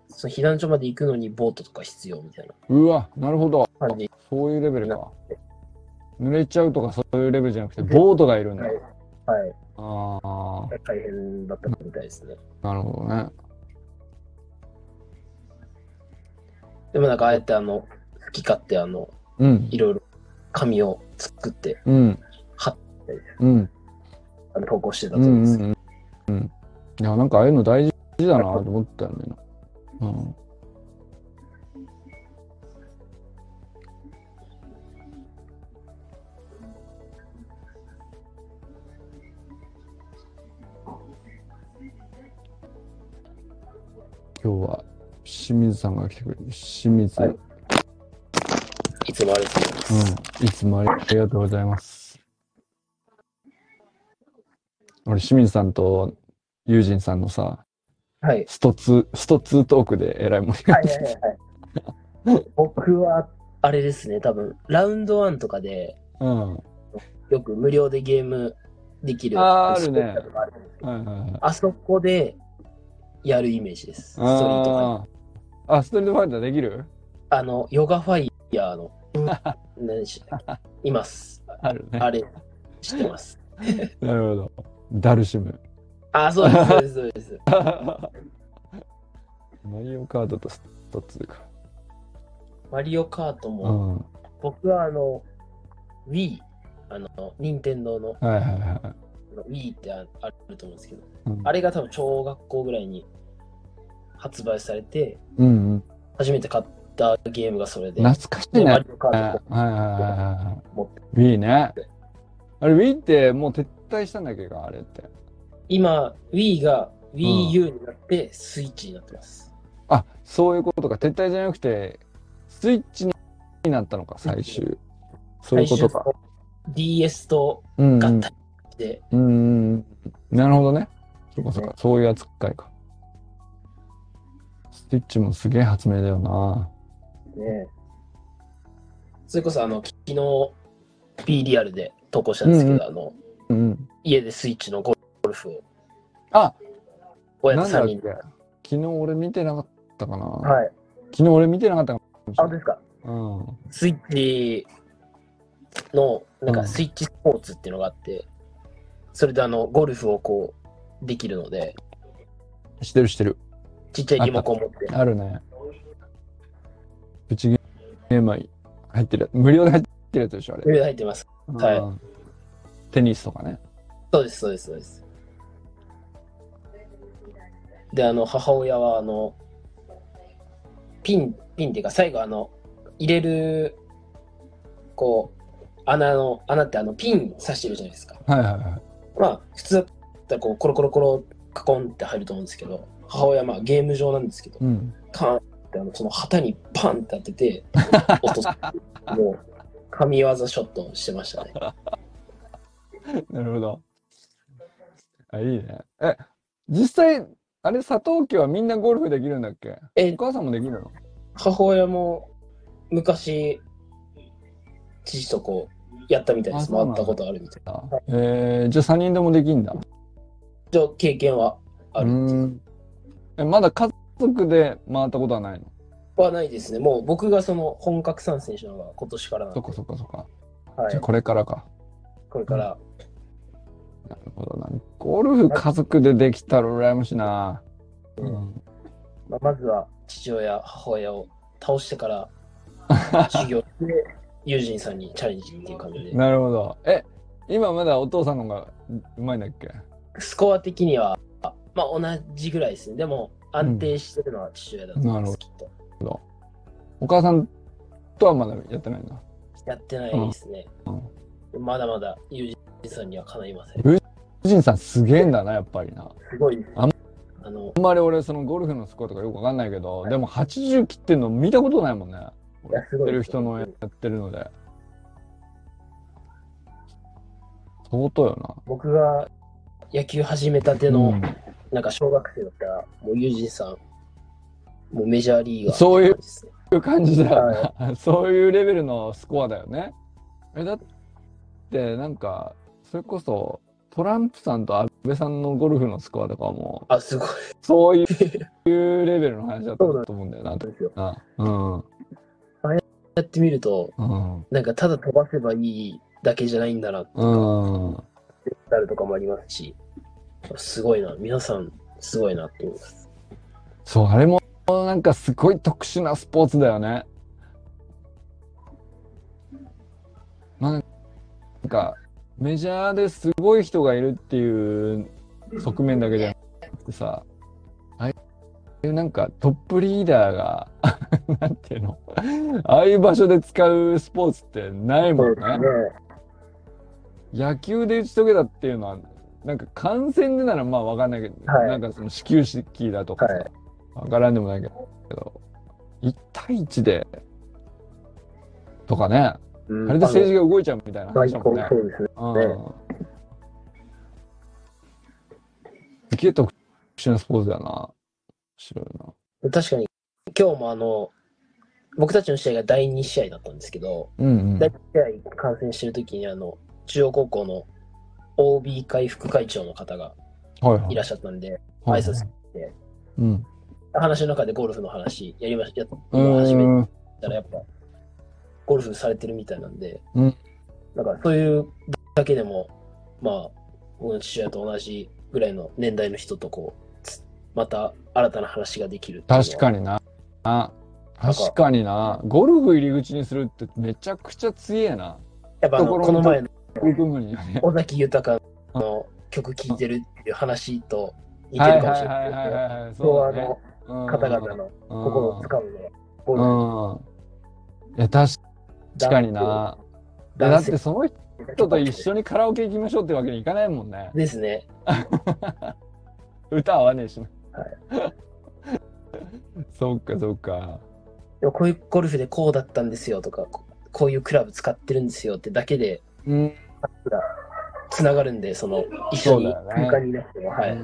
その避難所まで行くのにボートとか必要みたいな。うわ、なるほど。そういうレベルか。濡れちゃうとかそういうレベルじゃなくて、ボートがいるんだ。はい。はい、ああ。大変だったみたいですね。なるほどね。でもなんかあえて好き勝手うん、いろいろ紙を作って、うん、貼って、うん、投稿してたと思うんですけど、うんうんうんうん。いや、なんかああいうの大事だなと思ったよね。うん。今日は清水さんが来てくれて、清水、はい、いつもありがとうございます、うん、いつもありがとうございます。俺清水さんと友人さんのさ、はい、ストツートークでえらいもんや、はいはいはい、僕はあれですね、多分ラウンド1とかで、うん、よく無料でゲームできるあるね、はいはいはい、あそこでやるイメージです。ストリートファイター。あ、ストリートファイターできる？ヨガファイヤーの何しいますあるね、あれ知ってます。なるほど、ダルシム。あ、そうですそうですそうです。マリオカートとスト2か。マリオカートも、うん、僕はWii、任天堂の、はいはいはい、Wii ってあると思うんですけど、うん、あれが多分小学校ぐらいに発売されて、うんうん、初めて買ったゲームがそれで。懐かしいね。マリオカート持って Wii ね。あれ Wii ってもう撤退したんだっけか、あれって。今 Wii が Wii U になって、うん、スイッチになってます。あ、そういうことか。撤退じゃなくてスイッチになったのか、最終。そういうことか。 DS と合体、うんで、うーん、なるほどね。そうかそうか、そういう扱いか。スティッチもすげえ発明だよな。ね、それこそ昨日 B リアルで投稿したんですけど、うん、家でスイッチのゴルフを。あ、親と3人で。昨日俺見てなかったかな。はい。昨日俺見てなかったかもしれない。あ、ですか。うん。スイッチのなんかスイッチスポーツっていうのがあって。うん、それでゴルフをこうできるので。してるしてる。ちっちゃいリモコン持って。あるね。プチゲ10枚入ってる、無料で入ってるやつでしょ、あれ。無料で入ってます。はい。テニスとかね。そうです、そうです、そうです。で、母親は、ピンっていうか、最後、入れる、こう、穴ってピン刺してるじゃないですか。はいはいはい。まあ、普通だったら、こう、コロコロコロ、カコンって入ると思うんですけど、母親は、まあ、ゲーム上なんですけど、うん、カーンって、その旗にパンって当てて、落とす。もう、神業ショットしてましたね。なるほど。あ、いいね。え、実際、あれ、佐藤家はみんなゴルフできるんだっけ？お母さんもできるの？母親も昔、父とこう、やったみたいです。回ったことあるみたいな。じゃあ3人でもできんだ。じゃあ経験はあるっていう。まだ家族で回ったことはないの？はないですね。もう僕がその本格参戦したのが今年からなんで。そっか、はい、じゃあこれからか。これから、なるほどな。ゴルフ家族でできたら羨ましいな。うん。まずは父親母親を倒してから修行して友人さんにチャレンジっていう感じで。なるほど。え、今まだお父さんの方がうまいんだっけ？スコア的にはまあ同じぐらいですね。でも安定してるのは父親だと思います、うん、きっと。お母さんとはまだやってないな。やってないですね。うん、まだまだ友人さんにはかないません。友人さんすげえんだな、やっぱりな。すごい、ね。あんまり俺そのゴルフのスコアとかよくわかんないけど、はい、でも80切ってんの見たことないもんね。やってる人のやってるので。相当よな。僕が野球始めたての、うん、なんか小学生だったら、もう友人さん、もうメジャーリーガー、ね、そういう感じだよな。そういうレベルのスコアだよね。え、だってなんかそれこそトランプさんと安倍さんのゴルフのスコアとかも、あ、すごい、そういうレベルの話だったと思うんだよな。そうですよ。あれやってみると、うん、なんかただ飛ばせばいいだけじゃないんだなとか、うん、デジタルとかもありますし、すごいな、皆さんすごいなって思います。そう、あれもなんかすごい特殊なスポーツだよね。なんかメジャーですごい人がいるっていう側面だけじゃなくてさ、ああいうなんかトップリーダーがなんていうの、ああいう場所で使うスポーツってないもんね。野球で打ち解けたっていうのはなんか観戦でならまあ分かんないけど、はい、なんかその始球式だとかさ、はい、分からんでもないけど、1対1でとかね、うん、あれで政治が動いちゃうみたいな話だもんね。そうですね。すげえ特殊なスポーツだな。面白いな。確かに今日も僕たちの試合が第2試合だったんですけど、うんうん、第1試合観戦してる時に中央高校の OB 会副会長の方がいらっしゃったんで、はいはい、挨拶して、はいはい、うん、話の中でゴルフの話やりました。始めたらやっぱゴルフされてるみたいなんで、うん、だからそういうだけでもまあ僕の父親と同じぐらいの年代の人とこうまた新たな話ができる。確かにな。確かにな。ゴルフ入り口にするってめちゃくちゃ強えな。やっぱこの前の尾崎豊の曲聴いてるっていう話と似てるかもしれないですけど、昭和の方々の心をつかむのはゴルフ。いや確かにな。だってその人と一緒にカラオケ行きましょうってわけにいかないもんね。ですね。歌合わねえしな。はい、そっか。でもこういうゴルフでこうだったんですよとか、こういうクラブ使ってるんですよってだけで、うん、つながるんで、その一緒に空間になっても、ね、はい、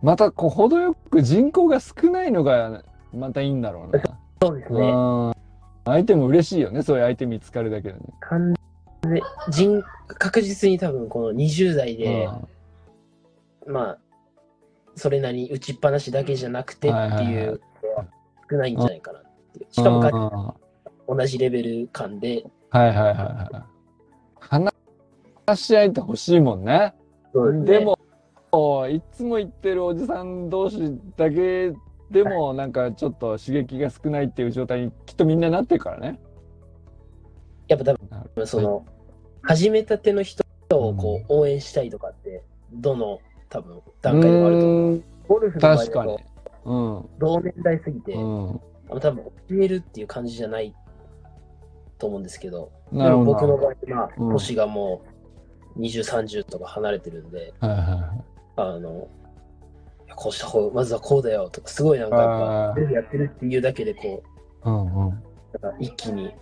またこう程よく人口が少ないのがまたいいんだろうな。そうですね。相手も嬉しいよね、そういう相手見つかるだけでね。完全に確実に多分この20代で、まあそれなりに打ちっぱなしだけじゃなくてっていうのは少ないんじゃないかなっていう。しかも同じレベル感で、はいはいはいはい、話し合えてほしいもんね。そうですね。でもいつも言ってるおじさん同士だけでもなんかちょっと刺激が少ないっていう状態にきっとみんななってるからね。やっぱ多分その始めたての人をこう応援したいとかってどの多分段階でもあると思う。ゴルフの場合だと同年代すぎて、多分教えるっていう感じじゃないと思うんですけど、でも僕の場合は年がもう20、30とか離れてるんで、こうした方がまずはこうだよとか、すごいなんかやっぱやってるっていうだけでこう、一気に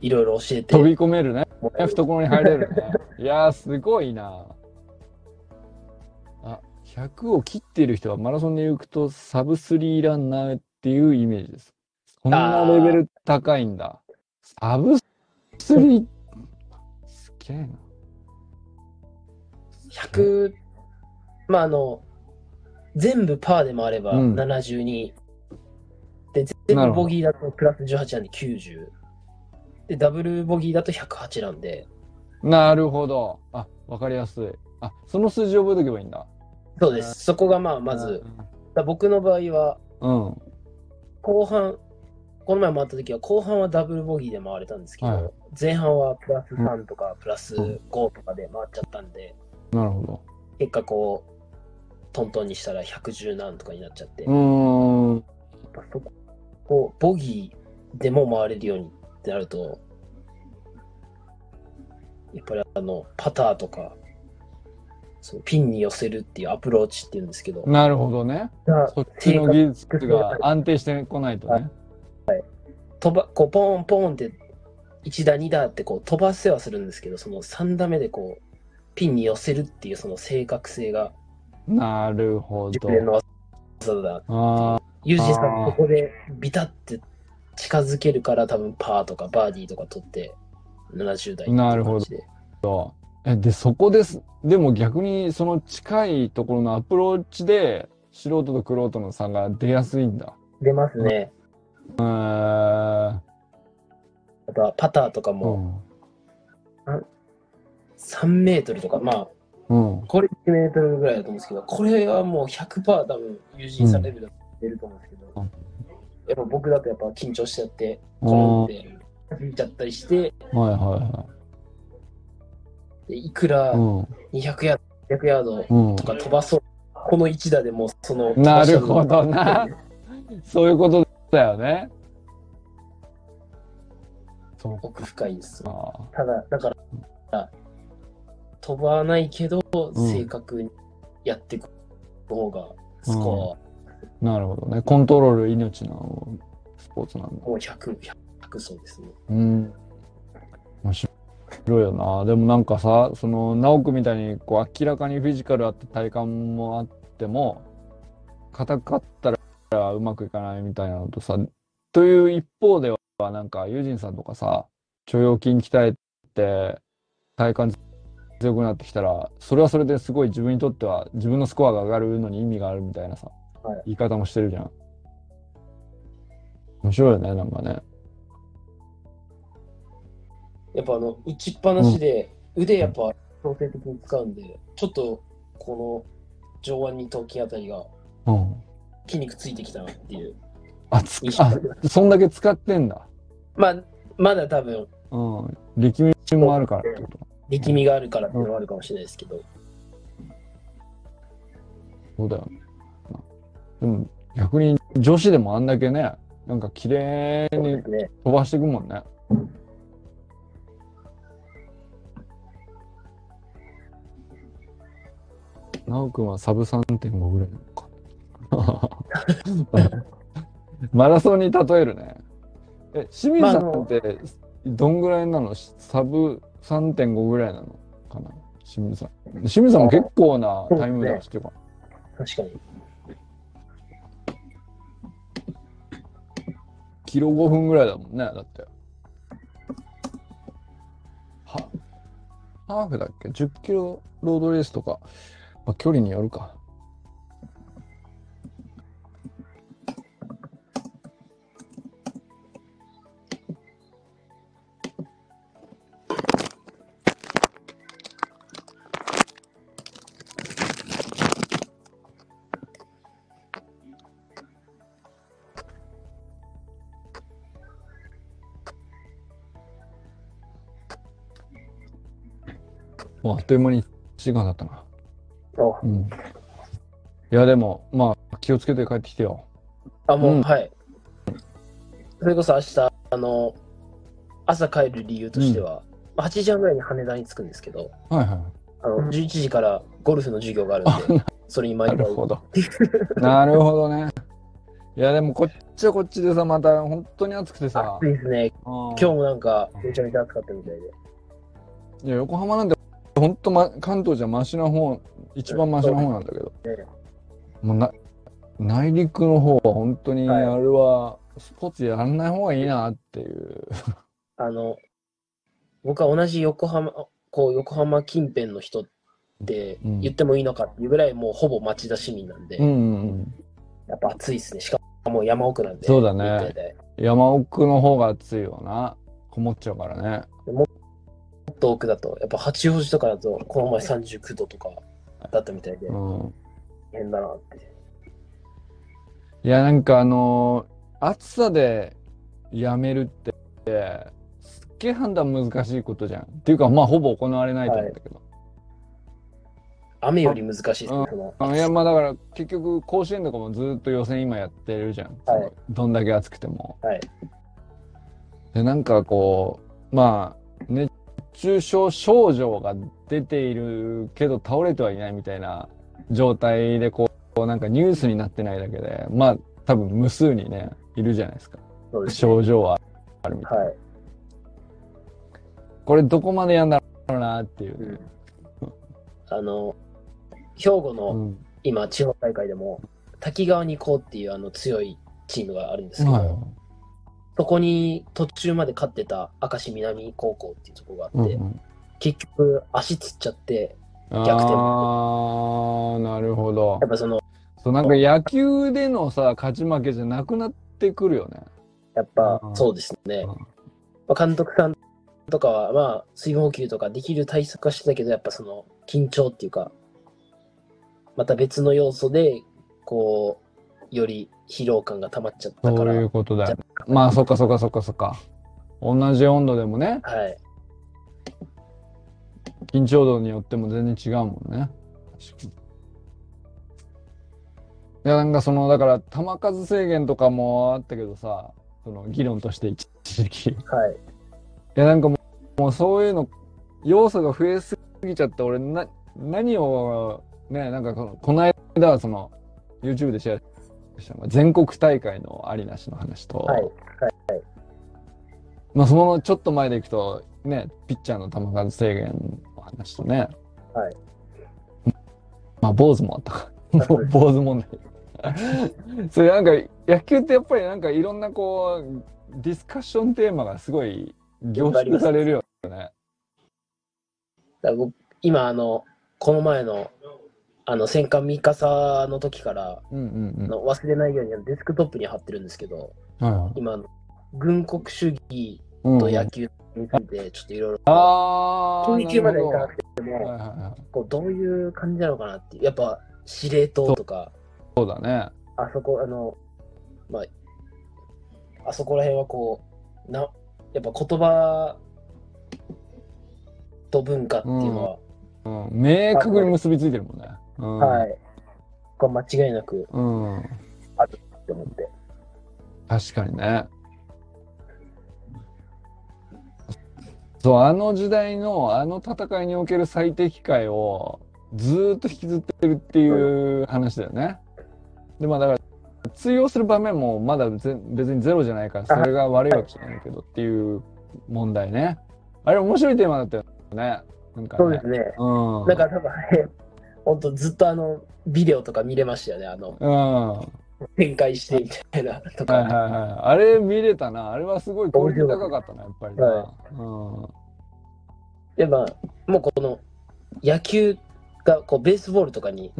いろいろ教えて飛び込めるね、懐に入れるね。いやーすごいな。あ、100を切ってる人はマラソンで行くとサブ3ランナーっていうイメージです。そんなレベル高いんだ。サブ3 すげえな。100、まあ全部パーでもあれば72、で全部ボギーだとプラス18なんで90で、ダブルボギーだと108なんで。なるほど。あ、わかりやすい。あ、その数字覚えとけばいいんだ。そうです。そこがまあまず、僕の場合は、後半、この前回った時は後半はダブルボギーで回れたんですけど、前半はプラス3とかプラス5とかで回っちゃったんで、なるほど。結果こうトントンにしたら110何とかになっちゃって、そこをボギーでも回れるようにってなると、やっぱりパターとかそのピンに寄せるっていうアプローチっていうんですけど。なるほどね。そっちの技術が安定してこないとね。こうポンポンって1打2打ってこう飛ばせはするんですけど、その3打目でこうピンに寄せるっていうその正確性が。なるほど。ユージさんここでビタって近づけるから、多分パーとかバーディーとか取って70代って感じで。なるほど。でそこです。でも逆にその近いところのアプローチで素人と玄人の差が出やすいんだ。出ますね。あとはパターとかも、3メートルとか、まあこれ1メートルぐらいだと思うんですけど、これはもう 100% 多分友人さんレベルで出ると思うんですけど、やっぱ僕だとやっぱ緊張しちゃってこうって見ちゃったりして、でいくら200ヤード100ヤードとか飛ばそう、この1打でもうその。なるほどな。そういうことだよね。奥深いですよ。ただだから飛ばないけど正確にやっていく方がスコア、なるほどね。コントロール命のスポーツなんだ。もう100そうですね。面白いよな。でもなんかさ、その直くみたいにこう明らかにフィジカルあって体幹もあっても硬かったらうまくいかないみたいなのとさ、という一方ではなんかユージンさんとかさ、腸腰筋鍛えて体幹強くなってきたら、それはそれですごい自分にとっては自分のスコアが上がるのに意味があるみたいなさ、言い方もしてるじゃん。面白いよね、なんかね。やっぱ打ちっぱなしで腕やっぱ強制的に使うんで、ちょっとこの上腕二頭筋あたりが筋肉ついてきたなっていう、そんだけ使ってんだ。まだ多分力みもあるからってこと。力みがあるからっていうのはあるかもしれないですけど、そうだよね。でも逆に女子でもあんだけね、なんか綺麗に飛ばしていくもんね。なおくんはサブ 3.5 ぐらいなのか。マラソンに例えるね。清水さんってどんぐらいなの？サブ 3.5 ぐらいなのかな、清水さん。清水さんも結構なタイム出してるかな。確かに。キロ5分ぐらいだもんね、だって。ハーフだっけ？ 10 キロロードレースとか、まあ、距離によるか。あっという間に1時間だったな。うん、いやでもまあ気をつけて帰ってきてよ。あもう、うん、はい。それこそ明日朝帰る理由としては、うん、8時半ぐらいに羽田に着くんですけど、はいはい、11時からゴルフの授業があるんでそれに間に合う。なるほどなるほどね。いやでもこっちはこっちでさまた本当に暑くてさ。暑いですね。今日もなんかめちゃめちゃ暑かったみたいで。いや横浜なんて本当、ま、関東じゃマシな方一番マシな方なんだけど、うん、もう内陸の方は本当にあれはスポーツやらない方がいいなっていう、はい、僕は同じ横浜近辺の人って言ってもいいのかっていうぐらいもうほぼ町田市民なんで、うんうん、やっぱ暑いですね。しかも山奥なんで。そうだね、山奥の方が暑いよな。こもっちゃうからね。もっと奥だとやっぱ八王子とかだとこの前39度とかだったみたいで、うん、変だなって。いやなんか暑さでやめるってすっげえ判断難しいことじゃんっていうかまあほぼ行われないと思うんだけど、はい、雨より難しいですね。いやまあだから結局甲子園とかもずっと予選今やってるじゃん、はい、どんだけ暑くても、はい、でなんかこうまあ熱中症症状が出ているけど倒れてはいないみたいな状態でこうなんかニュースになってないだけでまあ多分無数にねいるじゃないですか。そうですね、症状はあるみたいな、はい、これどこまでやんだろうなっていう、うん、兵庫の今地方大会でも、うん、滝川二高っていう強いチームがあるんですけど、はい、そこに途中まで勝ってた明石南高校っていうところがあって、うんうん、結局足つっちゃって逆転。ああなるほど。やっぱそうなんか野球でのさ勝ち負けじゃなくなってくるよね。やっぱそうですね、まあ、監督さんとかはまあ水分補給とかできる対策はしてたけどやっぱその緊張っていうかまた別の要素でこうより疲労感が溜まっちゃったから。そういうことだよ。まあそっか同じ温度でもね、はい、緊張度によっても全然違うもんね。確かに。いやなんかだから球数制限とかもあったけどさその議論として一時期、はい、いやなんかもうそういうの要素が増えすぎちゃって俺何をねなんかこの間はYouTube でシェアしたのが全国大会のありなしの話と、はいはいはい、まあそのちょっと前でいくとねピッチャーの球数制限の話とね、はい、まあ坊主もあったから坊主問題それなんか野球ってやっぱりなんかいろんなこうディスカッションテーマがすごい凝縮されるよね。だ僕今この前の戦艦三笠の時から、うんうんうん、忘れないようにデスクトップに貼ってるんですけど、うん、今軍国主義と野球についてちょっといろいろ研究までいかなくても、はいはいはい、こうどういう感じなのかなってやっぱ司令塔とかそうだね。あそこまああそこら辺はこうやっぱ言葉と文化っていうのは、うんうん、明確に結びついてるもんね、うん、はいこれ間違いなくあるって思って、うん、確かにね。そう時代の戦いにおける最適解をずっと引きずってるっていう話だよね。でまあだから通用する場面もまだ別にゼロじゃないからそれが悪いわけじゃないけどっていう問題ね。あれ面白いテーマだったよね。なんかねそうですね、うん、だから多分ほんとずっとビデオとか見れましたよね。うん、展開してみたいなとか、はいはいはい、あれ見れたな。あれはすごいクオリティ高かったなやっぱりな、はいうん、でまあもうこの野球がこうベースボールとかに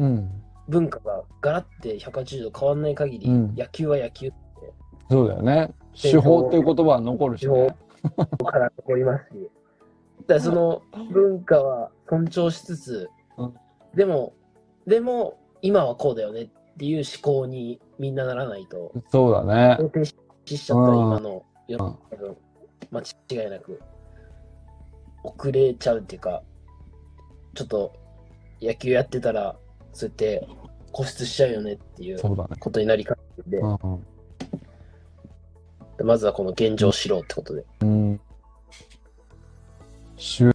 文化がガラッて180度変わんない限り、うん、野球は野球ってそうだよね。手法っていう言葉は残るしね。手法から残りますしだその文化は尊重しつつ、うん、でも今はこうだよねっていう思考にみんなならないと。そうだね肯定しちゃったら今の世の中間違いなく遅れちゃうっていうかちょっと野球やってたらそうやって固執しちゃうよねっていうことになりかけて、ね、でまずはこの現状を知ろうってことで、うん、周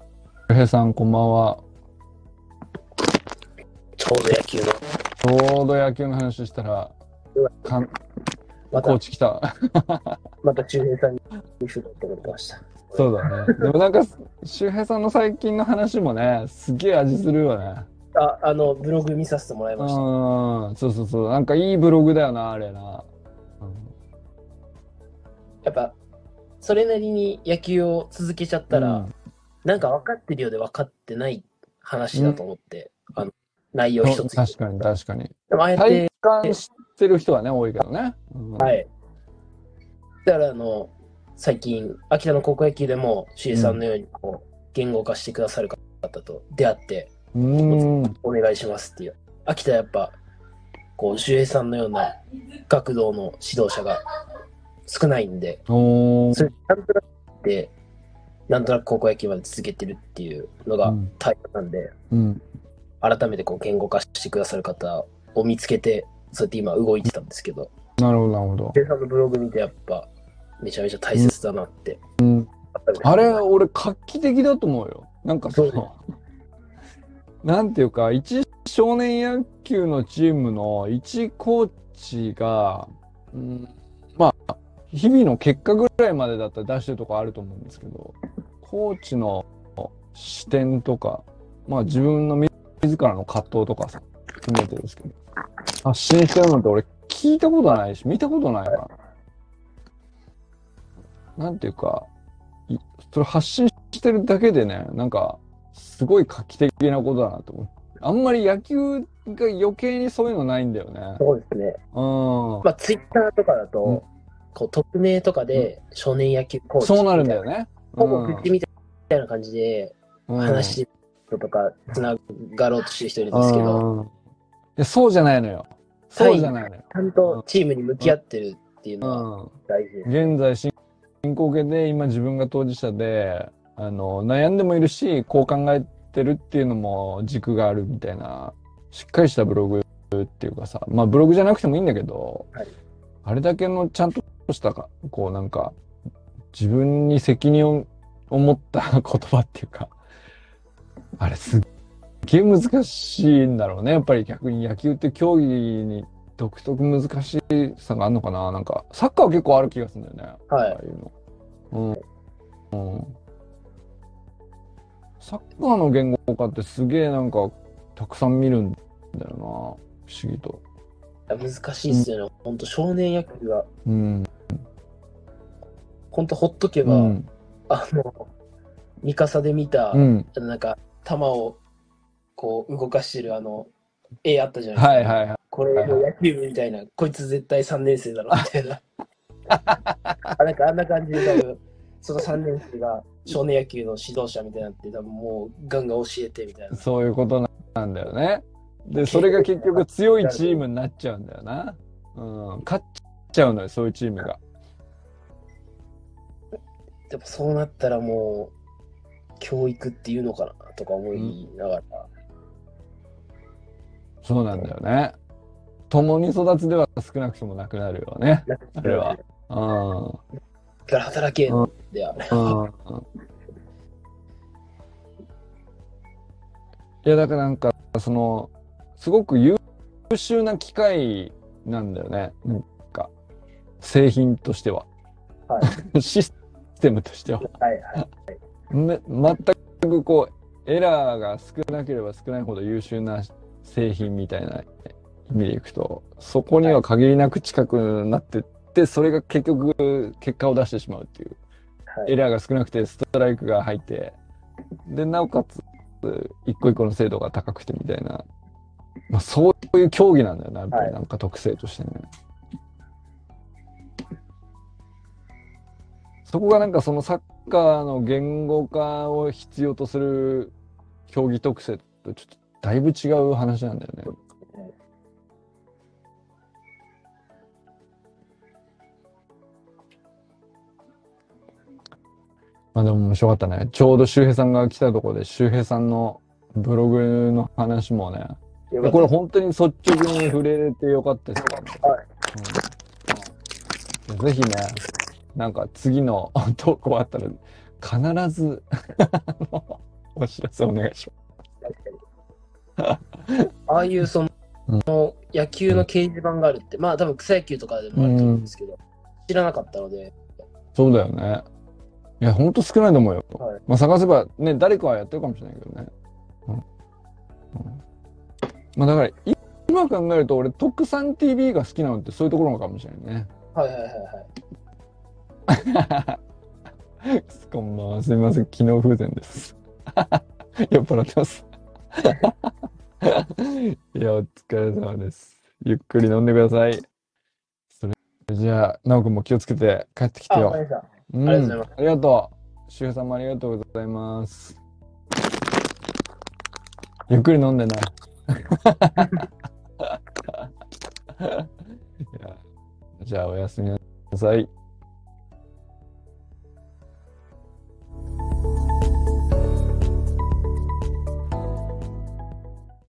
平さんこんばんは。ちょうど野球の話したらまたコーチ来たまた周平さんに見せてもらいました。そうだね。でもなんか周平さんの最近の話もねすげえ味するよね。あのブログ見させてもらいました。うん、そうなんかいいブログだよなあれな、うん、やっぱそれなりに野球を続けちゃったら、うん、なんか分かってるようで分かってない話だと思って、うん、あの内容一つ確かにでもあえて体感してる人はね多いけどね、うん、はいだから最近秋田の高校野球でも CA さんのようにこう、うん、言語化してくださる方と出会ってお願いしますっていう。秋田やっぱこう周平さんのような学童の指導者が少ないんで、それなんとなく高校野球まで続けてるっていうのが大変なんで、うんうん、改めてこう言語化してくださる方を見つけてそうやって今動いてたんですけど。なるほど。周平さんのブログ見てやっぱめちゃめちゃ大切だなって、うん、あれ俺画期的だと思うよ。なんかそうなんていうか、一少年野球のチームの一コーチが、うん、まあ日々の結果ぐらいまでだったら出してるとこあると思うんですけど、コーチの視点とか、まあ自分の自らの葛藤とかさ含めてですけど、発信してるのって俺聞いたことないし見たことないから、なんていうか、それ発信してるだけでね、なんかすごい画期的なことだなと思う。あんまり野球が余計にそういうのないんだよね。そうですね。うん。まあツイッターとかだと、うん、こう匿名とかで少年野球コーチそうなるんだよね。ほぼ口みたいな感じで話とかつながろうとしてる人いるんですけど、うん、いやそうじゃないのよ。そうじゃないのよ。ちゃんとチームに向き合ってるっていうのは大事です、うん。現在進行形で今自分が当事者で。悩んでもいるしこう考えてるっていうのも軸があるみたいなしっかりしたブログっていうかさ、まあブログじゃなくてもいいんだけど、はい、あれだけのちゃんとしたかこうなんか自分に責任を持った言葉っていうかあれすっげえ難しいんだろうね。やっぱり逆に野球って競技に独特難しさがあるのかな。なんかサッカーは結構ある気がするんだよね、はい、ああいうの、うんうん、サッカーの言語化ってすげえなんかたくさん見るんだよな、不思議と。難しいっすよね、うん、ほんと少年野球が、うん、ほんとほっとけば、うん、ミカサで見た、うん、なんか球をこう動かしてる絵あったじゃないですか、はいはいはい、これの野球部みたいな、こいつ絶対3年生だろみたいななんかあんな感じで多分その3年生が少年野球の指導者みたいなって多分もうガンガン教えてみたいな、そういうことなんだよね。でそれが結局強いチームになっちゃうんだよな、うん、勝っちゃうのよそういうチームが。でもそうなったらもう教育っていうのかなとか思いながら、うん、そうなんだよね。共に育つでは少なくともなくなるよねあれは、うんから働けんであれ、うんうん、いやだからなんかそのすごく優秀な機械なんだよね、なんか製品としては、はい、システムとしては、はいはいはい、全くこうエラーが少なければ少ないほど優秀な製品みたいな意味でいくとそこには限りなく近くなって、はいでそれが結局結果を出してしまうっていう、はい、エラーが少なくてストライクが入ってでなおかつ一個一個の精度が高くてみたいな、まあ、そういう競技なんだよな、はい、やっぱりなんか特性としてね、そこがなんかそのサッカーの言語化を必要とする競技特性とちょっとだいぶ違う話なんだよね。まあでも面白かったね。ちょうど周平さんが来たところで周平さんのブログの話もね、これ本当に率直に触れてよかったですからね。はい、うん、ぜひね、なんか次の投稿あったら必ずお知らせお願いしますああいうその、野球の掲示板があるって、まあ多分草野球とかでもあると思うんですけど、知らなかったので。そうだよね。いやほんと少ないと思うよ、はい。まあ、探せばね誰かはやってるかもしれないけどね、まあだから今考えると俺特産 TV が好きなのってそういうところかもしれないね。はいはいはいはいこんばんは、すみません、機能不全です酔っ払ってますいやお疲れ様です。ゆっくり飲んでください。それじゃあ直くんも気をつけて帰ってきてよ。ありがとうございます。ありがとう。シュウさんもありがとうございます。ゆっくり飲んでね。じゃあおやすみなさい。